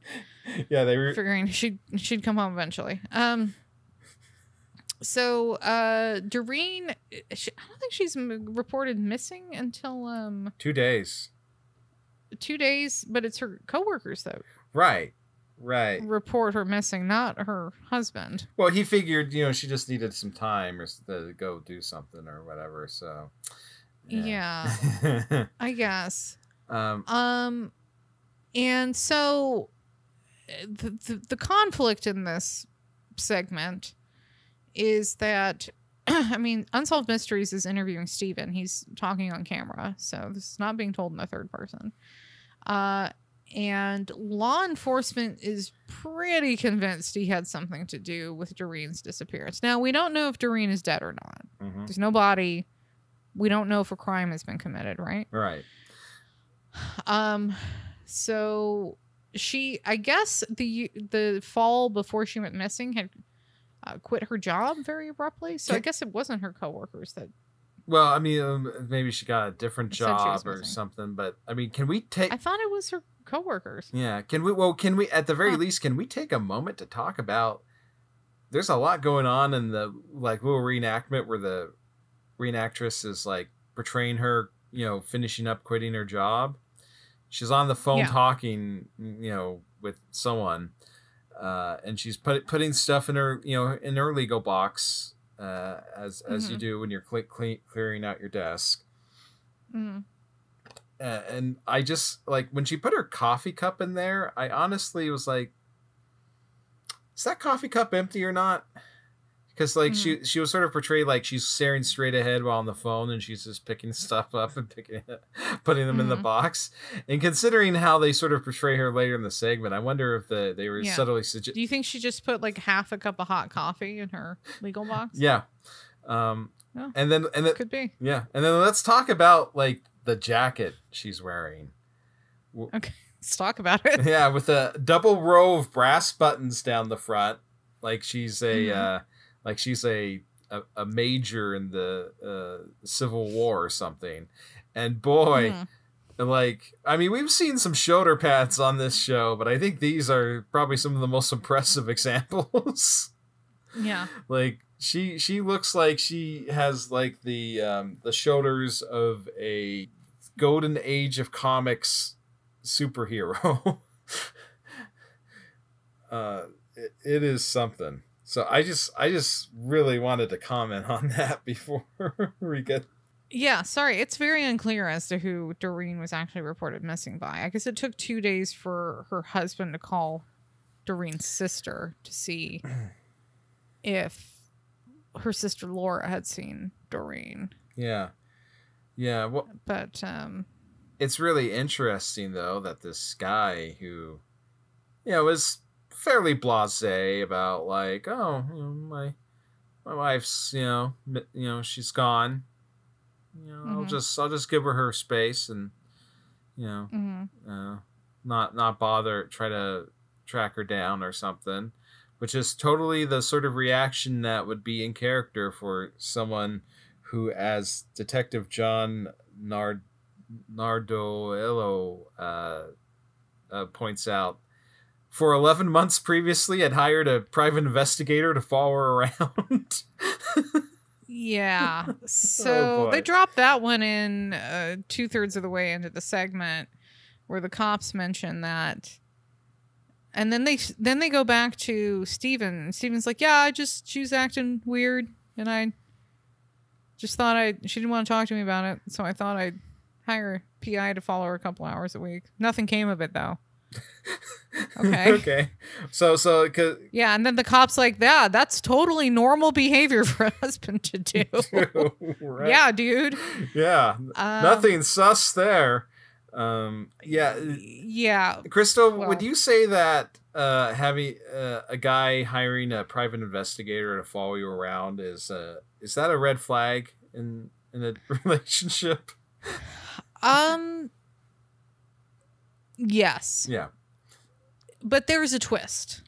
Yeah, they were figuring she'd come home eventually. So Doreen, I don't think she's reported missing until 2 days. 2 days, but it's her coworkers though. Right. Report her missing, not her husband. Well, he figured, you know, she just needed some time or to go do something or whatever, so. Yeah. I guess. And so the conflict in this segment is that, I mean, Unsolved Mysteries is interviewing Steven. He's talking on camera, so this is not being told in the third person. And law enforcement is pretty convinced he had something to do with Doreen's disappearance. Now, we don't know if Doreen is dead or not. Mm-hmm. There's no body. We don't know if a crime has been committed, right? Right. So she, I guess the fall before she went missing had quit her job very abruptly. So I guess it wasn't her coworkers that. Well, I mean, maybe she got a different job or something. But I mean, can we take? I thought it was her coworkers. Yeah. Can we? Well, can we? At the very least, can we take a moment to talk about? There's a lot going on in the like little reenactment where the reenactress is like portraying her, you know, finishing up quitting her job. She's on the phone talking, you know, with someone, and she's putting stuff in her, you know, in her legal box, as you do when you're clearing out your desk. And I just like when she put her coffee cup in there, I honestly was like, is that coffee cup empty or not? Because, like, she was sort of portrayed like she's staring straight ahead while on the phone, and she's just picking stuff up and putting them in the box. And considering how they sort of portray her later in the segment, I wonder if they were subtly suggesting. Do you think she just put, like, half a cup of hot coffee in her legal box? Yeah. Oh, and then could be. Yeah. And then let's talk about, like, the jacket she's wearing. Okay. Let's talk about it. Yeah, with a double row of brass buttons down the front. Like, she's a... like she's a major in the Civil War or something. And boy, And like, I mean, we've seen some shoulder pads on this show, but I think these are probably some of the most impressive examples. Yeah. Like she looks like she has like the shoulders of a golden age of comics superhero. It is something. So I just really wanted to comment on that before we get. Yeah, sorry. It's very unclear as to who Doreen was actually reported missing by. I guess it took 2 days for her husband to call Doreen's sister to see if her sister Laura had seen Doreen. Yeah. Yeah. Well, but it's really interesting, though, that this guy who, you know, was fairly blasé about like, oh, you know, my wife's, you know, she's gone. You know, mm-hmm. I'll just give her space and, you know, mm-hmm. not bother, try to track her down or something, which is totally the sort of reaction that would be in character for someone who, as Detective John Nardoniello points out, for 11 months previously had hired a private investigator to follow her around. Yeah, so they dropped that one in 2/3 of the way into the segment where the cops mention that, and then they go back to Steven. Steven's like, yeah, she was acting weird, and I just thought she didn't want to talk to me about it, so I thought I'd hire a PI to follow her a couple hours a week. Nothing came of it, though. Okay. So cause, yeah, and then the cop's like, yeah, that's totally normal behavior for a husband to do. Right. Yeah, dude. Yeah. Nothing sus there. Yeah. Yeah. Crystal, well, would you say that having a guy hiring a private investigator to follow you around is that a red flag in a relationship? Yes. Yeah. But there is a twist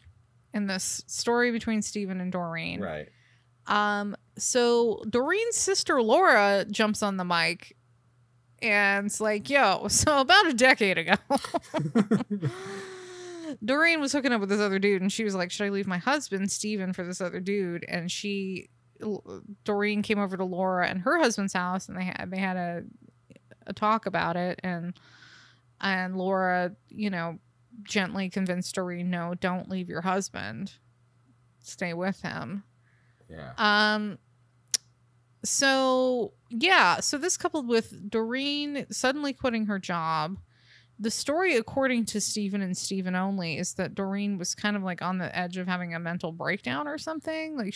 in this story between Steven and Doreen. Right. So Doreen's sister, Laura, jumps on the mic and it's like, yo, so about a decade ago, Doreen was hooking up with this other dude and she was like, should I leave my husband, Steven, for this other dude? And Doreen came over to Laura and her husband's house and they had a talk about it. And Laura, you know, gently convinced Doreen, no, don't leave your husband. Stay with him. Yeah. So this coupled with Doreen suddenly quitting her job. The story, according to Steven and Steven only, is that Doreen was kind of like on the edge of having a mental breakdown or something. Like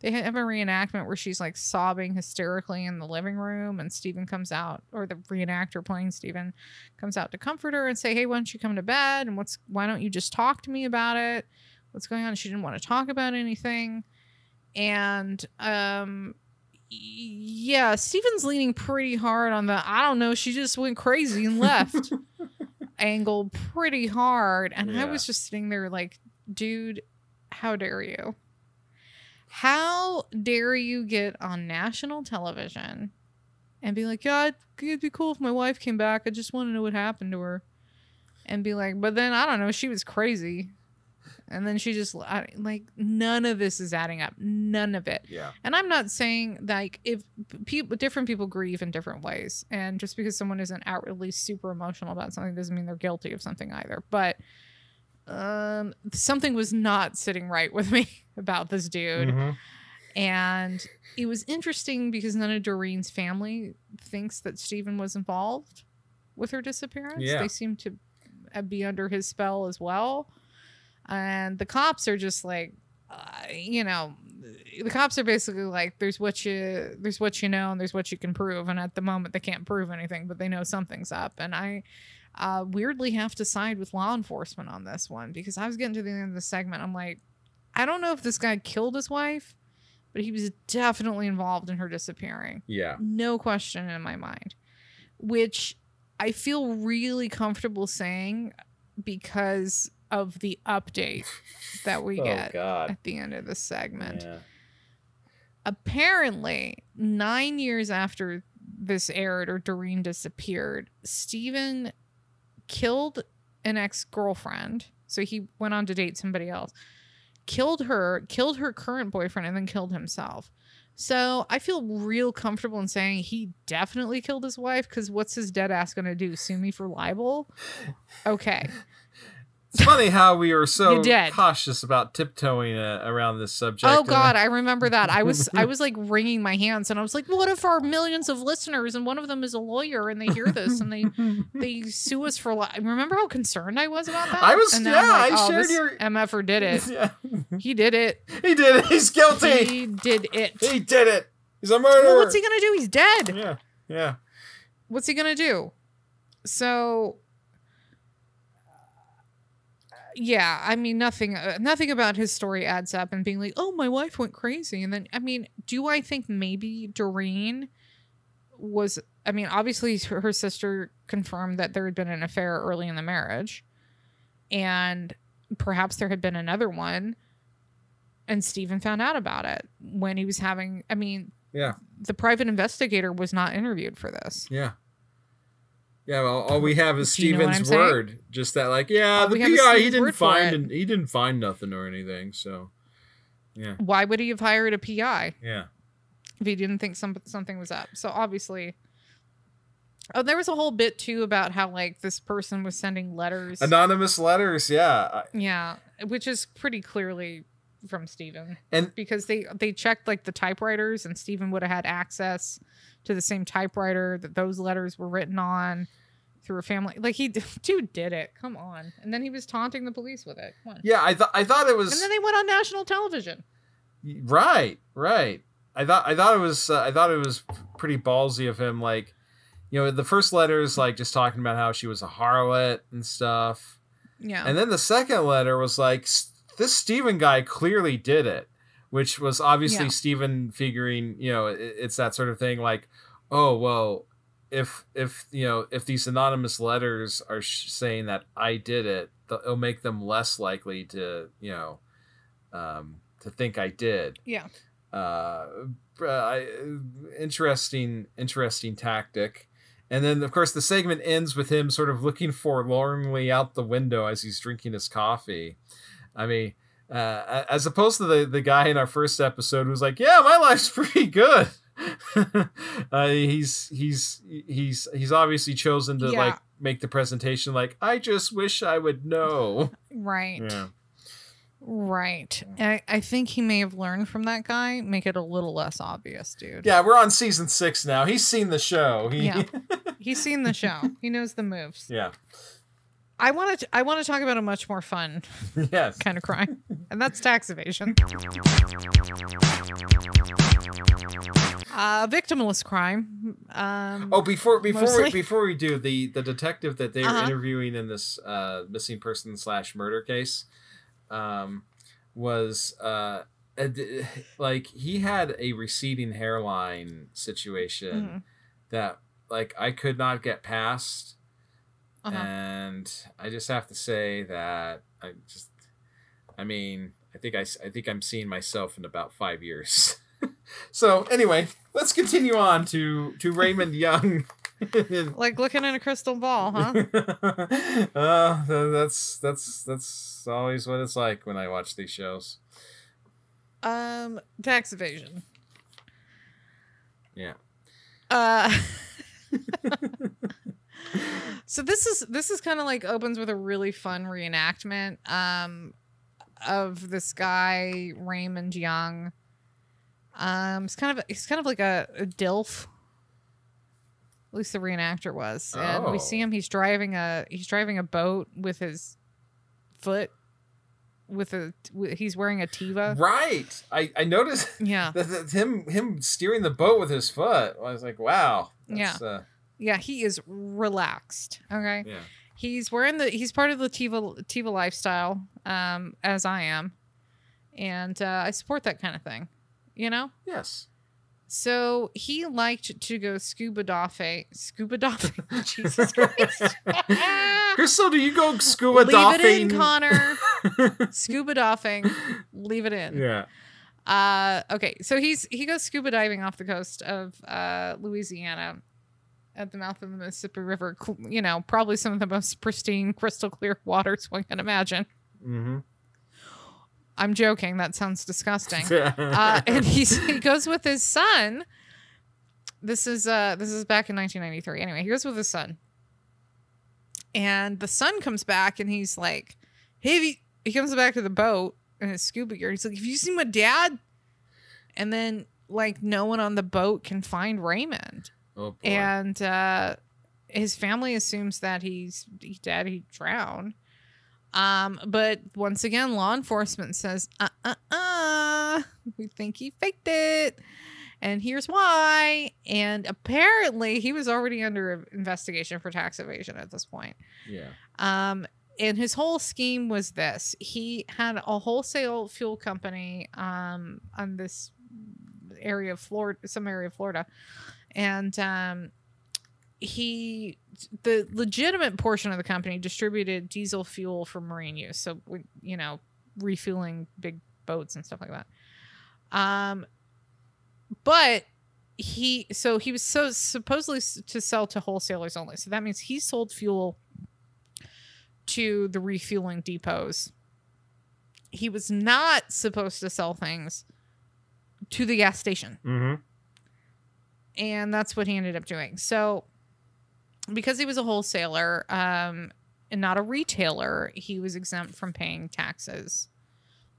they have a reenactment where she's like sobbing hysterically in the living room and Steven comes out, or the reenactor playing Steven comes out to comfort her and say, hey, why don't you come to bed? And why don't you just talk to me about it? What's going on? She didn't want to talk about anything. And, yeah, Steven's leaning pretty hard on the, I don't know, she just went crazy and left angle pretty hard. And yeah. I was just sitting there like, dude, how dare you? How dare you get on national television and be like, yeah, it'd be cool if my wife came back. I just want to know what happened to her. And be like, but then, I don't know, she was crazy. And then she just, like, none of this is adding up. None of it. Yeah. And I'm not saying, like, if different people grieve in different ways. And just because someone isn't outwardly super emotional about something doesn't mean they're guilty of something either. But something was not sitting right with me about this dude. Mm-hmm. And it was interesting because none of Doreen's family thinks that Steven was involved with her disappearance. Yeah. They seem to be under his spell as well. And the cops are just like, you know, the cops are basically like, there's what you know and there's what you can prove. And at the moment they can't prove anything, but they know something's up. And I weirdly have to side with law enforcement on this one because I was getting to the end of the segment. I'm like, I don't know if this guy killed his wife, but he was definitely involved in her disappearing. Yeah. No question in my mind, which I feel really comfortable saying because of the update that we get at the end of the segment. Yeah. Apparently, 9 years after this aired or Doreen disappeared, Steven killed an ex-girlfriend. So he went on to date somebody else, killed her current boyfriend, and then killed himself. So I feel real comfortable in saying he definitely killed his wife, because what's his dead ass going to do? Sue me for libel? Okay. It's funny how we are so cautious about tiptoeing around this subject. Oh God, I remember that. I was like wringing my hands, and I was like, what if our millions of listeners, and one of them is a lawyer, and they hear this and they sue us for life? Remember how concerned I was about that? I shared your MFer did it. Yeah. He did it. He did it. He's guilty. He did it. He did it. He's a murderer. Well, what's he gonna do? He's dead. Yeah. Yeah. What's he gonna do? So yeah, I mean, nothing about his story adds up, and being like, oh, my wife went crazy. And then, I mean, do I think maybe Doreen was, I mean, obviously her sister confirmed that there had been an affair early in the marriage, and perhaps there had been another one, and Steven found out about it when he was having, I mean, yeah, the private investigator was not interviewed for this. Yeah. Yeah, well, all we have is Steven's word. Saying? Just that, like, yeah, the PI, he didn't find nothing or anything. So, yeah. Why would he have hired a PI? Yeah. If he didn't think something was up. So obviously, oh, there was a whole bit too about how like this person was sending letters, anonymous letters. Yeah. Yeah, which is pretty clearly from Steven, and because they checked like the typewriters, and Steven would have had access to the same typewriter that those letters were written on through a family. Like, he dude did it. Come on. And then he was taunting the police with it. Come on. Yeah, I thought it was. And then they went on national television. Right. I thought it was pretty ballsy of him. Like, you know, the first letter is like just talking about how she was a harlot and stuff. Yeah. And then the second letter was like, this Steven guy clearly did it. Which was obviously Steven figuring, you know, it's that sort of thing like, oh, well, if you know, if these anonymous letters are saying that I did it, it'll make them less likely to, you know, to think I did. Yeah. Interesting tactic. And then, of course, the segment ends with him sort of looking forlornly out the window as he's drinking his coffee. I mean, as opposed to the guy in our first episode who's like, yeah, my life's pretty good. He's obviously chosen to like make the presentation like, I just wish I would know. Right. Yeah. Right. I think he may have learned from that guy. Make it a little less obvious, dude. Yeah, we're on season 6 now. He's seen the show. He's seen the show. He knows the moves. Yeah. I want to talk about a much more fun kind of crime, and that's tax evasion. Victimless crime. Before we do, the detective that they were interviewing in this missing person / murder case was like he had a receding hairline situation that like I could not get past. And I just have to say that I think I'm seeing myself in about 5 years. So anyway, let's continue on to Raymond Young. Like looking in a crystal ball, huh? That's always what it's like when I watch these shows. Tax evasion. Yeah. So this is kind of like opens with a really fun reenactment of this guy Raymond Young. He's kind of like a DILF. At least the reenactor was, and we see him. He's driving a boat with his foot. He's wearing a tiva. Right. I noticed. Yeah. That him steering the boat with his foot. I was like, wow. That's, yeah. Yeah, he is relaxed. Okay, yeah. He's part of the Tiva lifestyle, as I am, and I support that kind of thing, you know. Yes. So he liked to go scuba doffing. Jesus Christ, Crystal, do you go scuba doffing? Leave it in, Connor. Scuba doffing, leave it in. Yeah. Okay, so he goes scuba diving off the coast of Louisiana. at the mouth of the Mississippi River, you know, probably some of the most pristine, crystal clear waters one can imagine. Mm-hmm. I'm joking. That sounds disgusting. And he goes with his son. This is back in 1993. Anyway, he goes with his son. And the son comes back and he's like, hey, he comes back to the boat in his scuba gear. He's like, have you seen my dad? And then, like, no one on the boat can find Raymond. Oh, boy. And his family assumes that he's dead. He drowned. But once again, law enforcement says, we think he faked it. And here's why. And apparently he was already under investigation for tax evasion at this point. Yeah. And his whole scheme was this. He had a wholesale fuel company on this area of Florida, some area of Florida. And the legitimate portion of the company distributed diesel fuel for marine use. So, you know, refueling big boats and stuff like that. But he was so supposedly to sell to wholesalers only. So that means he sold fuel to the refueling depots. He was not supposed to sell things to the gas station. Mm-hmm. And that's what he ended up doing. So because he was a wholesaler and not a retailer, he was exempt from paying taxes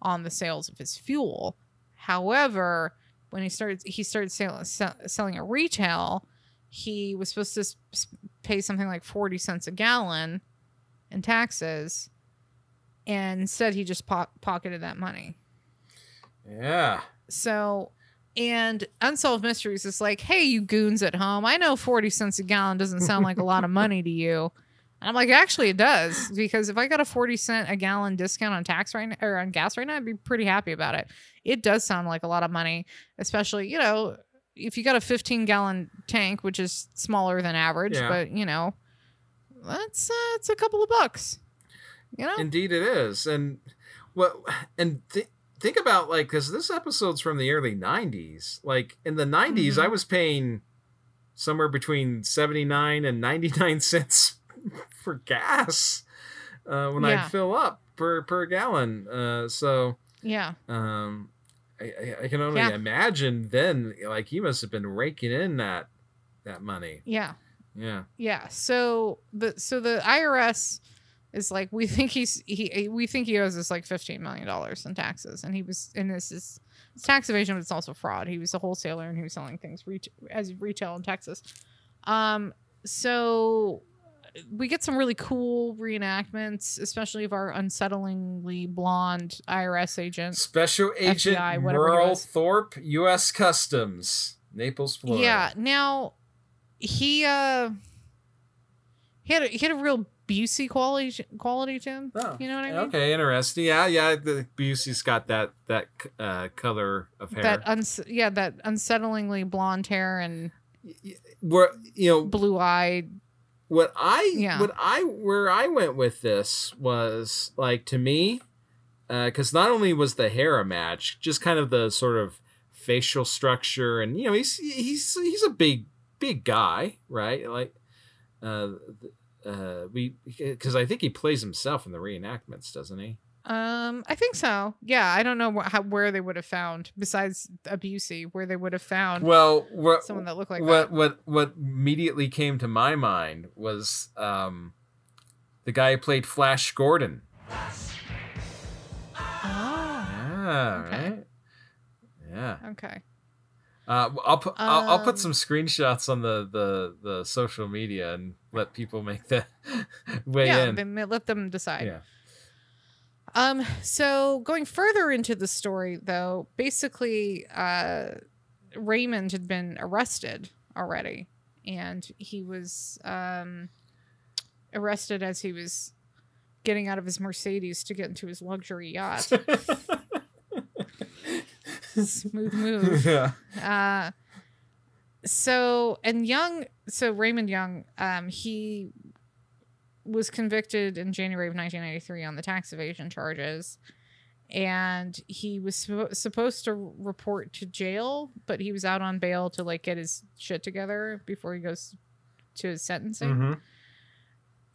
on the sales of his fuel. However, when he started selling at retail, he was supposed to pay something like 40 cents a gallon in taxes, and instead he just pocketed that money. Yeah. So, and Unsolved Mysteries is like, hey, you goons at home, I know 40 cents a gallon doesn't sound like a lot of money to you. And I'm like, actually, it does, because if I got a 40 cent a gallon discount on tax right now, or on gas right now, I'd be pretty happy about it. It does sound like a lot of money, especially, you know, if you got a 15-gallon tank, which is smaller than average, yeah. But you know, that's it's a couple of bucks. You know, indeed it is, think about, like, because this episode's from the early '90s. Like in the '90s, mm-hmm. I was paying somewhere between 79 and 99 cents. For gas when yeah. I fill up per gallon. I can only imagine then, like, he must have been raking in that money. Yeah. So the IRS is like, we think he owes us like $15 million in taxes, and this is tax evasion, but it's also fraud. He was a wholesaler and he was selling things as retail in Texas. So we get some really cool reenactments, especially of our unsettlingly blonde IRS agent. Special Agent FBI, Merle Thorpe, U.S. Customs, Naples, Florida. Yeah. Now, he had a real Busey quality to him. Oh, you know what I mean? Okay, interesting. Yeah. The Busey's got that color of hair. That unsettlingly blonde hair and blue-eyed. Where I went with this was, like, to me, because not only was the hair a match, just kind of the sort of facial structure, and, you know, he's a big guy, right? Like, because I think he plays himself in the reenactments, doesn't he? I think so. Yeah, I don't know where they would have found, besides Busey, where they would have found someone that looked like that. What immediately came to my mind was the guy who played Flash Gordon. Right. Yeah. Okay. I'll put some screenshots on the social media and let people make the way in. Yeah, let them decide. Yeah. So going further into the story, though, basically, Raymond had been arrested already, and he was arrested as he was getting out of his Mercedes to get into his luxury yacht. Smooth move. Yeah. So Raymond Young, he was convicted in January of 1993 on the tax evasion charges, and he was supposed to report to jail, but he was out on bail to, like, get his shit together before he goes to his sentencing. Mm-hmm.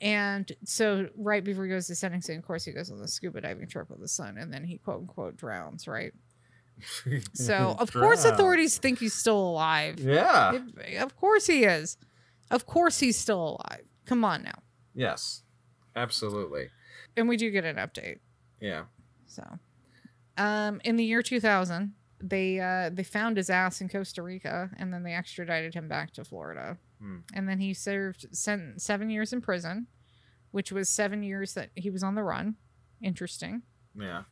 And so right before he goes to sentencing, of course, he goes on the scuba diving trip with his son, and then he quote unquote drowns, right? So of course authorities think he's still alive. Yeah. Of course he is. Of course he's still alive. Come on now. Yes. Absolutely. And we do get an update. Yeah. So in the year 2000, they found his ass in Costa Rica, and then they extradited him back to Florida. And then he served 7 years in prison, which was 7 years that he was on the run. Interesting. Yeah.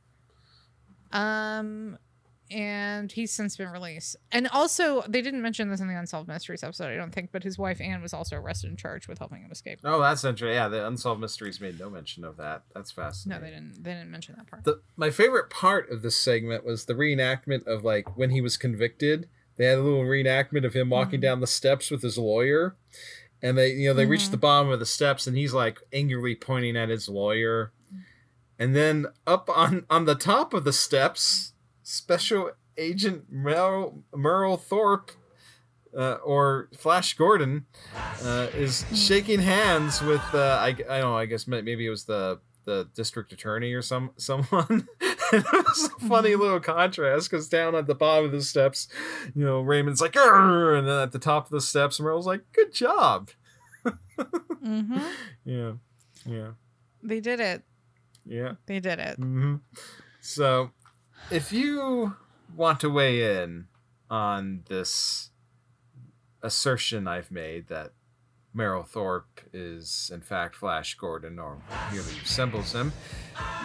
And he's since been released. And also, they didn't mention this in the Unsolved Mysteries episode, I don't think, but his wife, Anne, was also arrested and charged with helping him escape. Oh, that's interesting. Yeah, the Unsolved Mysteries made no mention of that. That's fascinating. No, they didn't mention that part. My favorite part of this segment was the reenactment of, like, when he was convicted. They had a little reenactment of him walking mm-hmm. down the steps with his lawyer, and they mm-hmm. reached the bottom of the steps, and he's like angrily pointing at his lawyer. And then up on the top of the steps, Special Agent Merle Thorpe or Flash Gordon is shaking hands with I guess maybe it was the district attorney or someone. It was a funny little contrast, because down at the bottom of the steps, you know, Raymond's like, "Arr!" and then at the top of the steps, Merle's like, "Good job." Mm-hmm. Yeah. Yeah. They did it. Yeah. They did it. Mm-hmm. So if you want to weigh in on this assertion I've made that Merle Thorpe is, in fact, Flash Gordon, or merely resembles him,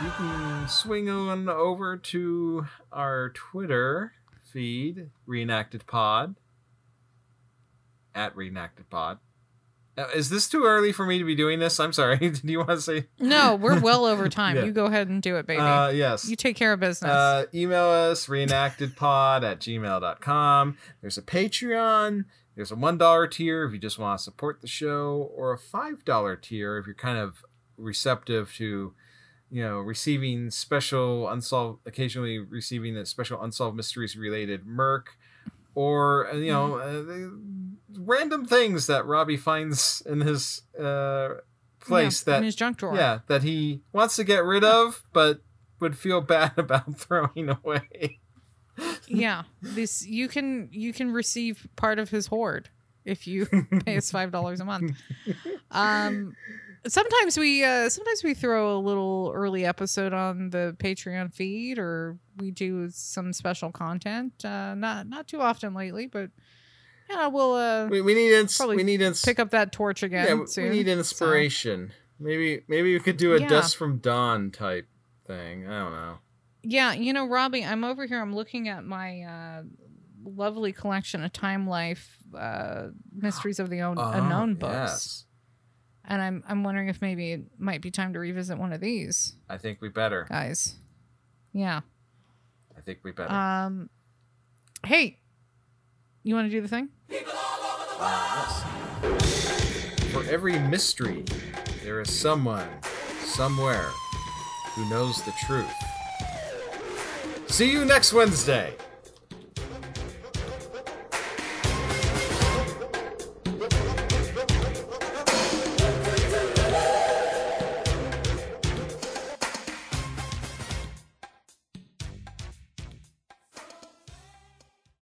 you can swing on over to our Twitter feed, Reenacted Pod, at Reenacted Pod. Is this too early for me to be doing this? I'm sorry. Do you want to say? No, we're well over time. Yeah. You go ahead and do it, baby. Yes. You take care of business. Email us, reenactedpod@gmail.com. There's a Patreon. There's a $1 tier if you just want to support the show, or a $5 tier if you're kind of receptive to, you know, receiving occasionally receiving a special Unsolved Mysteries related merc, or, you know, random things that Robbie finds in his place, that in his junk drawer. Yeah, that he wants to get rid of, but would feel bad about throwing away. Yeah, this you can receive part of his hoard if you pay us $5 a month. Sometimes we throw a little early episode on the Patreon feed, or we do some special content. Not too often lately, but yeah, we need pick up that torch again. Yeah, soon. We need inspiration. So. Maybe we could do a Dust from Dawn type thing. I don't know. Yeah, you know, Robbie, I'm over here. I'm looking at my lovely collection of Time Life Mysteries of the Unknown books, yes. And I'm wondering if maybe it might be time to revisit one of these. I think we better, guys. Yeah, I think we better. Hey, you want to do the thing? People all over the world. Yes. For every mystery, there is someone, somewhere, who knows the truth. See you next Wednesday.